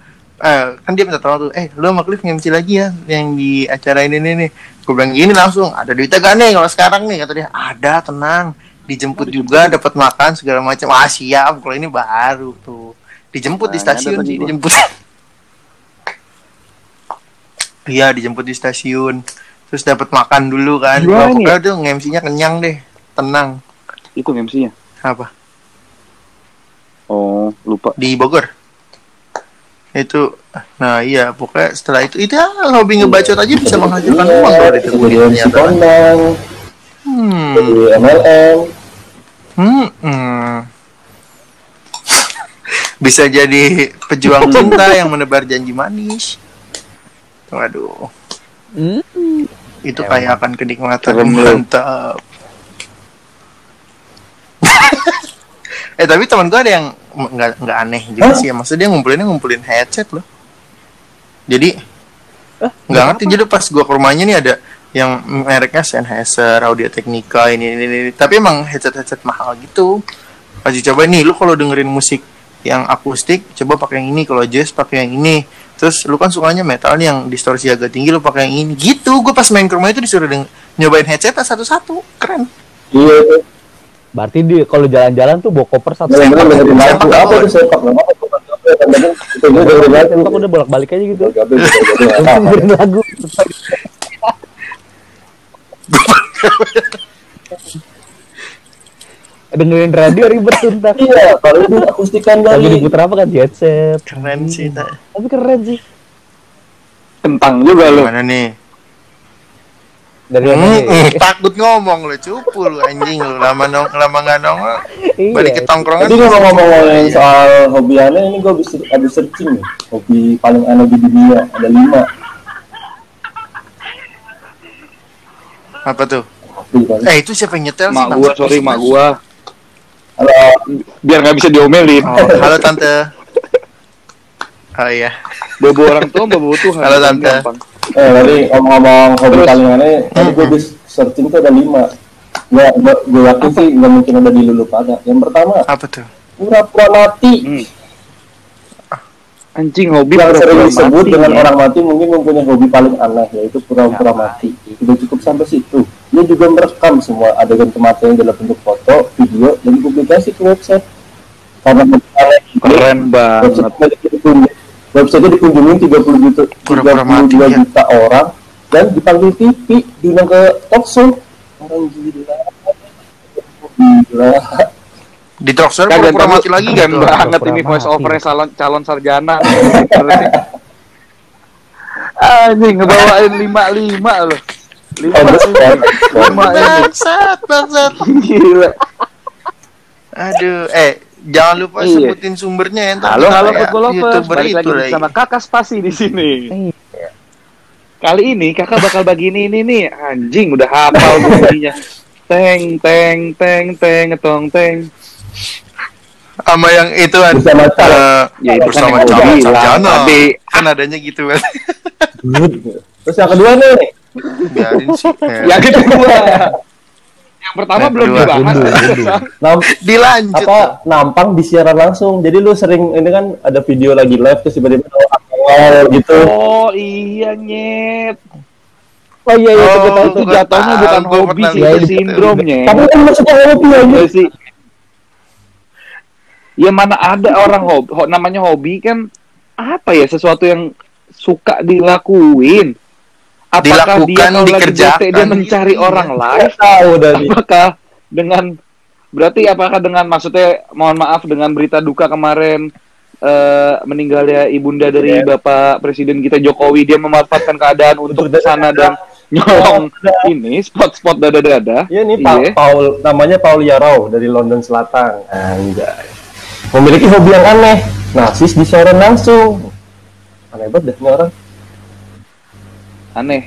kan dia minta tolong tuh, lu sama Cliff MC lagi ya yang di acara ini nih. Gue bilang gini langsung, ada duitnya gak nih kalau sekarang nih, kata dia, ada, tenang, dijemput juga, dapat makan segala macam. Ah siap, kalau ini baru tuh, dijemput nah, di stasiun, dijemput. Iya dijemput di stasiun, terus dapat makan dulu kan. Pokoknya tuh MC-nya kenyang deh, tenang. Itu MC-nya? Apa? Oh, lupa. Di Bogor. Itu, nah iya, pokoknya setelah itu ya hobi ngebacot aja bisa menghasilkan uang kalau itu kemudiannya. Jadi MLM. Bisa jadi pejuang cinta yang menebar janji manis. Waduh. Itu kayak akan kenikmatan mantap. Tapi teman gue ada yang nggak aneh juga sih, maksudnya ngumpulin headset loh. Jadi nggak ngerti. Jadi pas gue ke rumahnya nih ada yang mereknya Sennheiser, Audio-Technica ini. Tapi emang headset mahal gitu. Pas dicoba nih, lu kalau dengerin musik yang akustik, coba pakai yang ini. Kalau jazz pakai yang ini. Terus lu kan sukanya metal nih yang distorsi agak tinggi, lu pakai yang ini. Gitu. Gue pas main ke rumah itu disuruh nyobain headset satu-satu. Keren. Iya. Berarti di kalau jalan-jalan tuh bawa koper satu. Sepak udah bolak-balik aja gitu. Dengerin lagu. Dengerin radio ribet tuh entar. Iya, baru akustikan lagi. Lagi diputer apa kan headset. Keren sih. Tapi keren sih. Tentang juga lu. Mana nih? Takut ngomong lu, cupu lu anjing lu, lama nggak nongol balik ke tongkrongan. Jadi kalau ngomongin soal hobi aneh ini, gue habis searching nih hobi paling aneh di dunia, ada 5. Apa tuh? Itu siapa yang nyetel sih? Mak gua, sorry mak gua. Halo, biar nggak bisa diomelin. Halo tante. Oh iya, bobo orang tua bobo Tuhan. Halo tante. Tadi ngomong hobi paling aneh, tadi gue habis searching tuh ada 5. Ya, gue yakin sih nggak mungkin ada di Lulu Pada. Yang pertama, apa tuh? Pura-pura mati. Anjing, hobi yang sering disebut dengan orang mati mungkin mempunyai hobi paling aneh, yaitu pura-pura mati. Udah cukup sampai situ. Dia juga merekam semua adegan kematian dalam bentuk foto, video, dan publikasi ke website. Karena keren banget. Website-nya dikunjungi 32 juta orang dan dipanggil TV, diundang ke talk show. Orang gila. Di talk show pura-pura mati lagi kan? Banget ini voice over calon sarjana. Anjing ngebawain 55 loh. 55. Bangsat. Gila. Aduh, jangan lupa sebutin sumbernya ya. Halo Kogolopers, balik lagi bersama Kakak Spasi di sini. Kali ini Kakak bakal bagi ini nih. Anjing udah hafal bunyinya. Teng teng tong teng. Sama yang itu ada bersama calon sarjana. Kan adanya gitu kan. Terus yang kedua nih. Biarin sih. Yang kedua. Yang pertama belum dibahas. Dilanjut. Apa nampang di siaran langsung. Jadi lu sering ini kan ada video lagi live terus tiba-tiba awal gitu. Oh iya nyet. Oh iya itu jatuhnya bukan hobi sih, itu sindromnya. Tapi kan maksudnya hobi aja. Ya mana ada orang hobi, namanya hobi kan apa ya, sesuatu yang suka dilakuin. Apakah dia kalau lagi bete dia mencari orang live? Apakah dengan berarti apakah dengan maksudnya mohon maaf dengan berita duka kemarin meninggalnya ibunda dari Bapak Presiden kita Jokowi, dia memanfaatkan keadaan untuk kesana dan nyolong ini spot-spot dada-dada. Iya nih Paul, namanya Paul Yarrow dari London Selatan. Anjay. Memiliki hobi yang aneh. Narsis disoren langsung. Aneh banget nih orang. Aneh.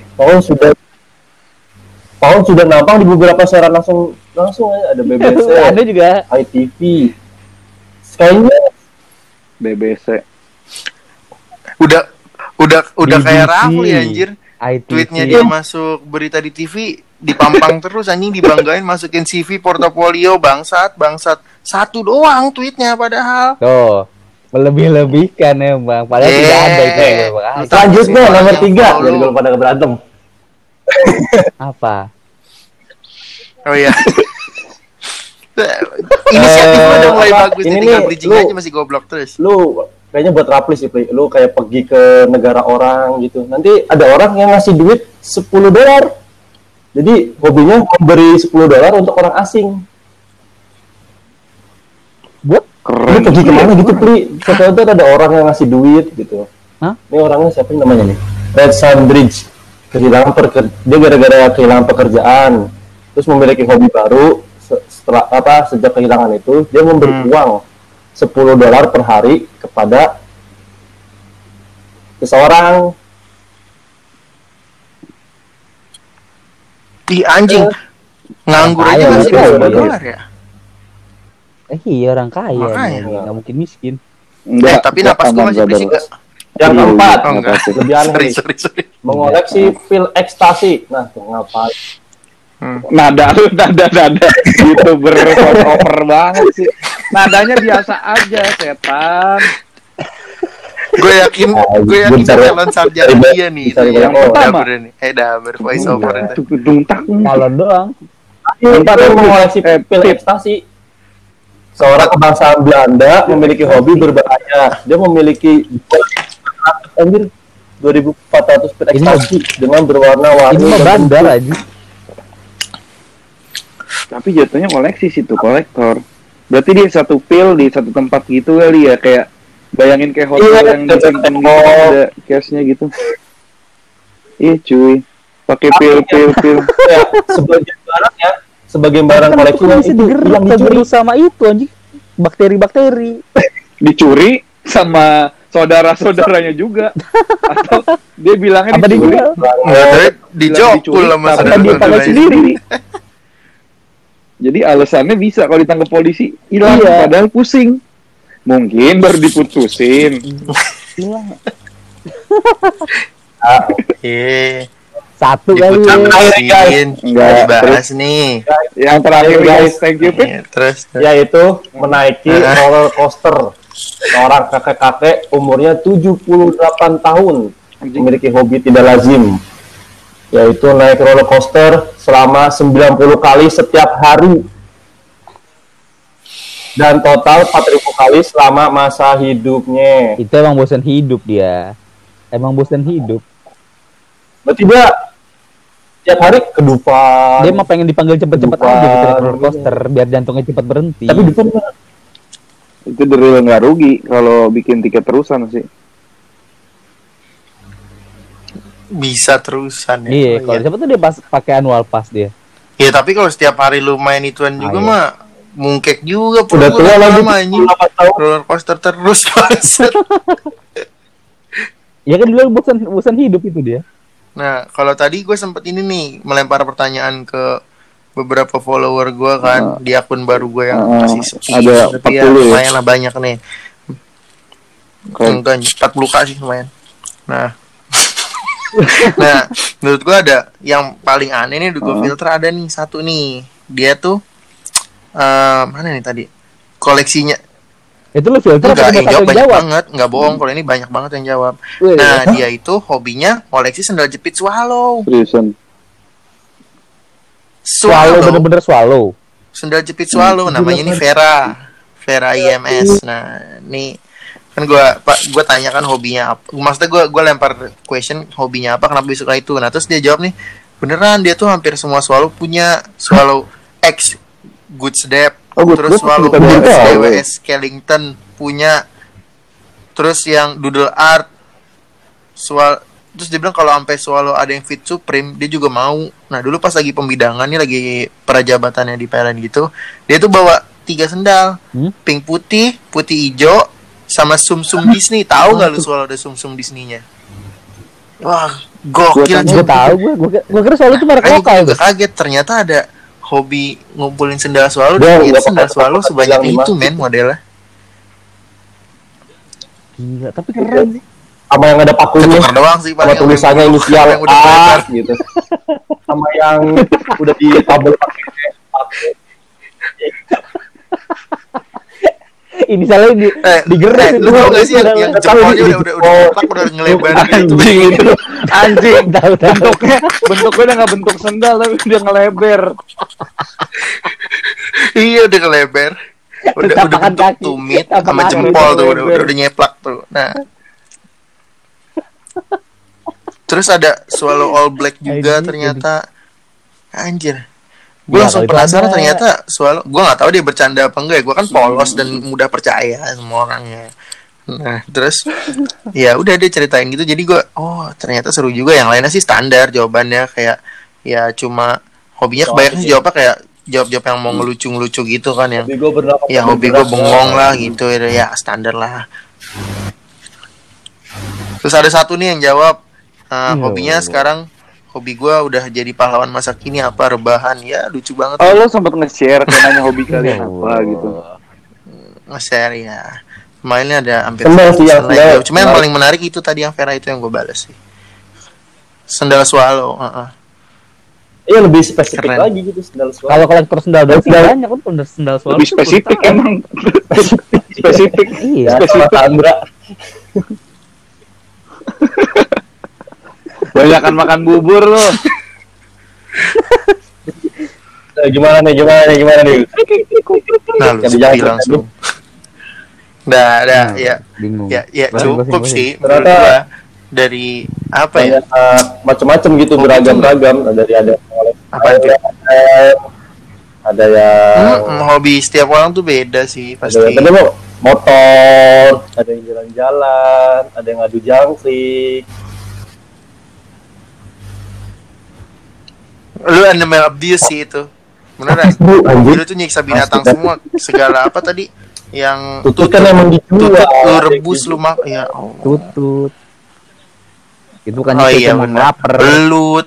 Paul sudah nampang di beberapa siaran langsung aja, ada BBC, ada juga ITV. Kayaknya BBC. Udah BBC. Kayak Rafli anjir. ITV. Tweetnya dia masuk berita di TV, dipampang terus anjing, dibanggain masukin CV portofolio, bangsat. Satu doang tweetnya padahal. Tuh, melebih-lebihkan ya Bang. Padahal tidak ada itu ya Bang. Selanjutnya nomor 3 dari kalau pada berantem. Apa? Oh iya. Inisiatif lu udah mulai bagus ini nih, bridging aja masih goblok terus. Lu kayaknya buat raplis sih, lu kayak pergi ke negara orang gitu. Nanti ada orang yang ngasih duit $10. Jadi hobinya memberi $10 untuk orang asing. Buat keren. Lu pergi kemana gitu, Pli? Contohnya ada orang yang ngasih duit gitu. Hah? Ini orangnya siapa namanya nih? Red Sandridge. Dia gara-gara kehilangan pekerjaan, terus memiliki hobi baru. Setelah sejak kehilangan itu dia memberi uang $10 per hari kepada seseorang. Di anjing nganggur aja masih $10 ya. Iya orang kaya, nggak mungkin miskin. Enggak, tapi napas gua masih berisik gak? Yang keempat, lebih aneh, mengoleksi pil ekstasi. Nah, ngapain? Nada YouTuber over banget sih. Nadanya biasa aja, setan. Gue yakin calon sarjana dia nih. Yang pertama voice over itu. Kalau doang. Empat mengoleksi pil ekstasi. Seorang kebangsaan Belanda memiliki hobi berbahaya. Dia memiliki 2.400 pil ekstasi dengan berwarna-warni. Ini bandar aja. Tapi jatuhnya koleksi sih tuh, kolektor. Berarti dia satu pil di satu tempat gitu kali ya, kayak bayangin kayak hotel yang di Cengton gitu, ada case-nya gitu. Iya cuy, pakai pil. Ya, sebagian barang koleksi yang itu digerak dicuri sama itu anjing. Bakteri. Dicuri sama saudara-saudaranya juga. Atau dia bilangnya dicuri. Enggak, dijokul sama saudara-saudaranya sendiri. Jadi alasannya bisa kalau ditangkap polisi hilang, padahal pusing. Mungkin baru diputusin. Oke. Satu kali. Enggak dibahas nih. Yang terakhir guys, thank you Pit. Yaitu menaiki roller coaster. Seorang kakek-kakek umurnya 78 tahun memiliki hobi tidak lazim, yaitu naik roller coaster selama 90 kali setiap hari dan total 4.000 kali selama masa hidupnya. Itu emang bosan hidup dia. Berarti dia tiap hari kedupan. Dia mah pengen dipanggil cepet-cepet aja gitu roller coaster biar jantungnya cepet berhenti. Tapi betul enggak? Itu beneran enggak rugi kalau bikin tiket terusan sih. Bisa terusan ya. Iya, kalau siapa tuh dia pakai annual pass dia. Iya, tapi kalau setiap hari lu main ituan juga mah mungkek juga udah tua lagi roller coaster terus. Ya kan dulu bosan hidup itu dia. Nah, kalau tadi gue sempet ini nih melempar pertanyaan ke beberapa follower gue kan di akun baru gue yang masih sepi. Ada 40 lumayan lah banyak nih. Enggak, 40k sih lumayan. Nah, menurut gue ada yang paling aneh nih, gue filter ada nih satu nih. Dia tuh mana nih tadi koleksinya? Itu lo filter enggak yang jawab banyak banget, nggak bohong kalau ini banyak banget yang jawab. Nah, dia itu hobinya koleksi sendal jepit swallow. Swallow bener-bener swallow. Sendal jepit swallow, namanya ini Vera IMS. Nah, ini kan gue tanyakan hobinya apa, maksudnya gue lempar question hobinya apa, kenapa dia suka itu. Nah terus dia jawab nih, beneran dia tuh hampir semua swallow punya. Swallow X Goods Dep, terus swallow DWS Kellington punya, Terus yang doodle art, terus dia bilang kalau sampai Swallow ada yang fit Supreme, dia juga mau. Nah dulu pas lagi pembidangan nih, lagi prajabatannya di PLN gitu, dia tuh bawa 3 sendal, pink putih, putih hijau, sama sumsum Disney. Tahu nggak lu Swallow ada sumsum Disney-nya? Wah, gokil. Gue tahu, gue kira Swallow itu merek lokal. Gue kaget, ternyata ada hobi ngumpulin sendal Swallow. Dan itu sendal Swallow sebanyak itu men modelnya. Gila, tapi keren sih. Sama yang ada pakunya, sama tulisannya inisial A gitu, sama yang udah ditabel pakai inisialnya digerak. Lu tau gak sih yang jempolnya udah ngelebar gitu, anjing, bentuknya udah nggak bentuk sendal tapi udah ngelebar. Iya udah ngelebar, udah bentuk tumit sama jempol tuh, udah nyeplak tuh. Nah terus ada Swallow All Black juga ternyata. Anjir, gue langsung penasaran ternyata Swallow. Gue gak tahu dia bercanda apa enggak ya, gue kan polos dan mudah percaya sama orangnya. Nah terus ya udah dia ceritain gitu, jadi gue oh ternyata seru juga. Yang lainnya sih standar jawabannya, kayak ya cuma hobinya kebanyakan jawabnya kayak jawab-jawab yang mau ngelucu-ngelucu gitu kan, yang ya hobi gue bengong lah gitu ya, standar lah. Terus ada satu nih yang jawab, hobinya sekarang, hobi gue udah jadi pahlawan masa kini, apa rebahan. Ya lucu banget. Oh, lo sempet nge-share kenanya hobi kalian apa gitu. Nge-share ya. Mainnya ada hampir sendal. Cuma yang paling menarik itu tadi yang Vera itu yang gue balas sih. Sendal Swallow. Iya lebih spesifik keren lagi gitu, sendal Swallow. Kalau kolektor sendal banyak kan sendal Swallow. Lebih spesifik emang. Spesifik. Iya. Spesifik Andra. Banyakan makan bubur lo. Gimana nih? Nah, lu bilang langsung. Nah, ya. Bingung. Ya, cukup sih. Ternyata dari apa ya? Macam-macam gitu, beragam-ragam. Ada yang hobi setiap orang tuh beda sih pasti. Ada yang motor, ada yang jalan-jalan, ada yang ngadu jangkrik. Lu animal abuse sih itu, beneran. Lu tuh nyiksa binatang semua, segala apa tadi yang tutut kan emang dijual, lu rebus, lu makan ya. Tutut itu kan cuma lapar.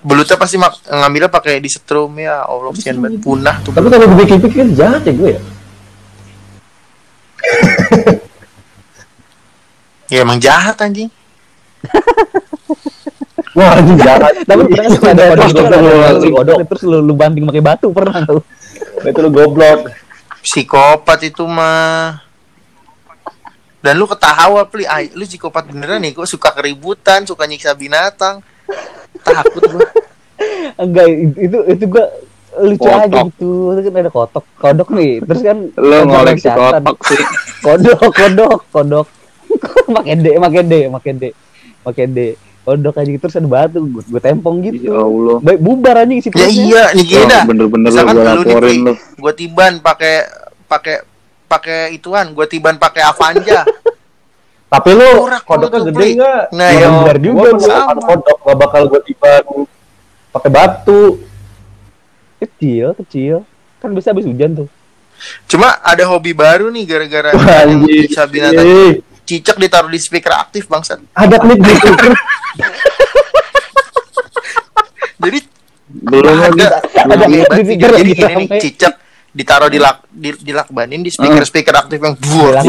Belutnya pasti ngambilnya pakai disetrum ya. Allah kesian banget, punah tuh. Tapi kalau dipikir-pikir jahat ya gue ya. Ya emang jahat anjing. Wah, anjing jahat. Tapi ada terus lu banting pakai batu pernah tuh. Itu lu goblok. Psikopat itu mah. Dan lu ketawa, lu psikopat beneran nih. Gua suka keributan, suka nyiksa binatang. Takut gua. Enggak, itu gua lucu kotok aja gitu. Terus kan ada kodok nih. Terus kan lu ngoleksi kotok sih. Kodok. Pakai D. Kodok aja gitu, terus ada batu, gue tempong gitu. Ya Allah. Baik bubar anjing sih. Ya iya, nih gila. Bener-bener gue laporin lu. Gue tiban pakai ituan, gue tiban pakai Avanza. Tapi lu kodoknya gede enggak? Nah, ya bubar juga sama kodok, gak bakal gue tiban pakai batu. Kecil. Kan bisa habis hujan tuh. Cuma ada hobi baru nih gara-gara bisa binatang. Cicak ditaruh di speaker aktif bangsan. Ada klik di speaker. Jadi belum ada video. Jadi ini cicak ditaruh dilakbanin di speaker aktif yang buar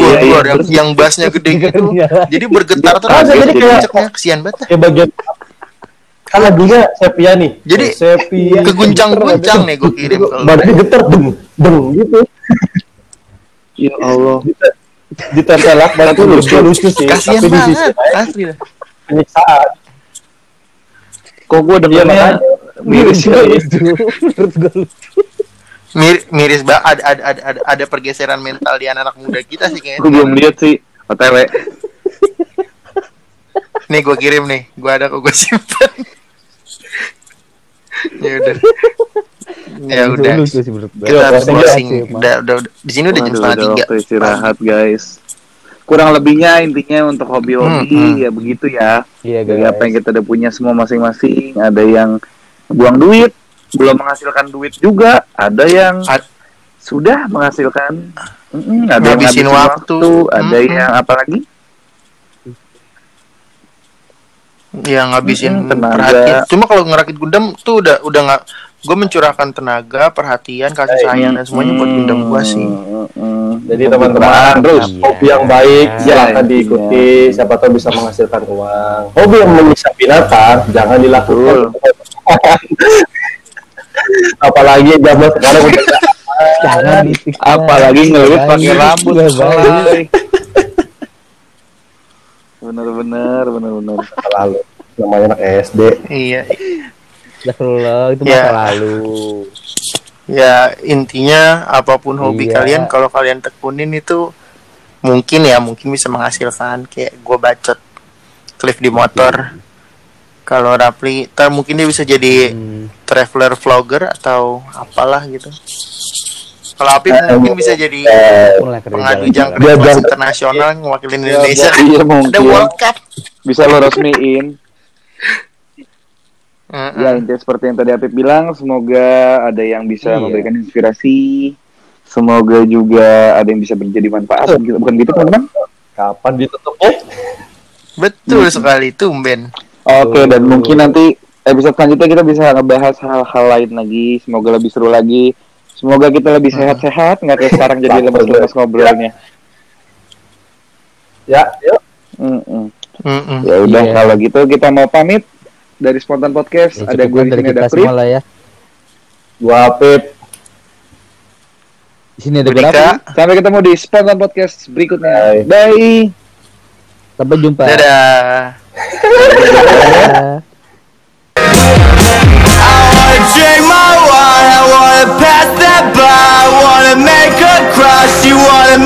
yang bassnya gede gitu. Jadi bergetar terus. Jadi cicaknya kesian banget. Ya bagian kalah juga sepia nih. Jadi keguncang-guncang nih gue kirim. Badannya getar deng gitu. Ya Allah. Ditempel lakban itu lucu sih, kasian banget asli lah, penyiksaan kok gue dengannya miris banget. Ada pergeseran mental di anak muda kita sih kayaknya. Gue belum lihat sih OTW nih, gue kirim nih, gue ada kok, gue simpen. Ya udah. Kita harus closing. Udah. Di sini udah jam 2:30. Istirahat guys. kurang lebihnya intinya untuk hobi-hobi ya begitu ya. Yeah, dari apa yang kita udah punya semua masing-masing, ada yang buang duit, belum menghasilkan duit juga, ada yang sudah menghasilkan, ada yang ngabisin waktu, ada yang apa lagi? Yang ngabisin perhatian. Cuma kalau ngerakit gundam tuh udah nggak, gue mencurahkan tenaga, perhatian, kasih sayang dan semuanya buat gundam gue sih. Jadi teman-teman terus hobi yang baik silahkan diikuti, siapa tahu bisa menghasilkan uang. Hobi yang menyiksa binatang jangan dilakukan. Apalagi zaman sekarang jangan dipikir. Apalagi ngeluit pakai rambut. Bener-bener lalu namanya anak SD. Iya. Lalu itu masa lalu. Ya intinya apapun hobi kalian kalau kalian tekunin itu mungkin bisa menghasilkan. Kayak gue bacot Cliff di motor. Kalau Rapli mungkin dia bisa jadi traveler vlogger atau apalah gitu. Kalau Apip mungkin bisa jadi pengadu jangkrik kelas internasional mewakili Indonesia. Ada World Cup. Bisa lo resmiin. Ya intinya seperti yang tadi Apip bilang, semoga ada yang bisa memberikan inspirasi, semoga juga ada yang bisa menjadi manfaat. Bukan gitu teman-teman? Kapan ditutup? Betul sekali tumben. Oke, dan mungkin nanti episode selanjutnya kita bisa ngebahas hal-hal lain lagi, semoga lebih seru lagi, semoga kita lebih sehat-sehat, nggak kayak sekarang jadi lemes-lemes ngobrolnya. Ya, yuk. Ya udah kalau gitu kita mau pamit. Dari Spontan Podcast ada gue di sini, ada Prip, gue Apip, di sini ada Berita. Sampai ketemu di Spontan Podcast berikutnya. Bye. Sampai jumpa. Dadah.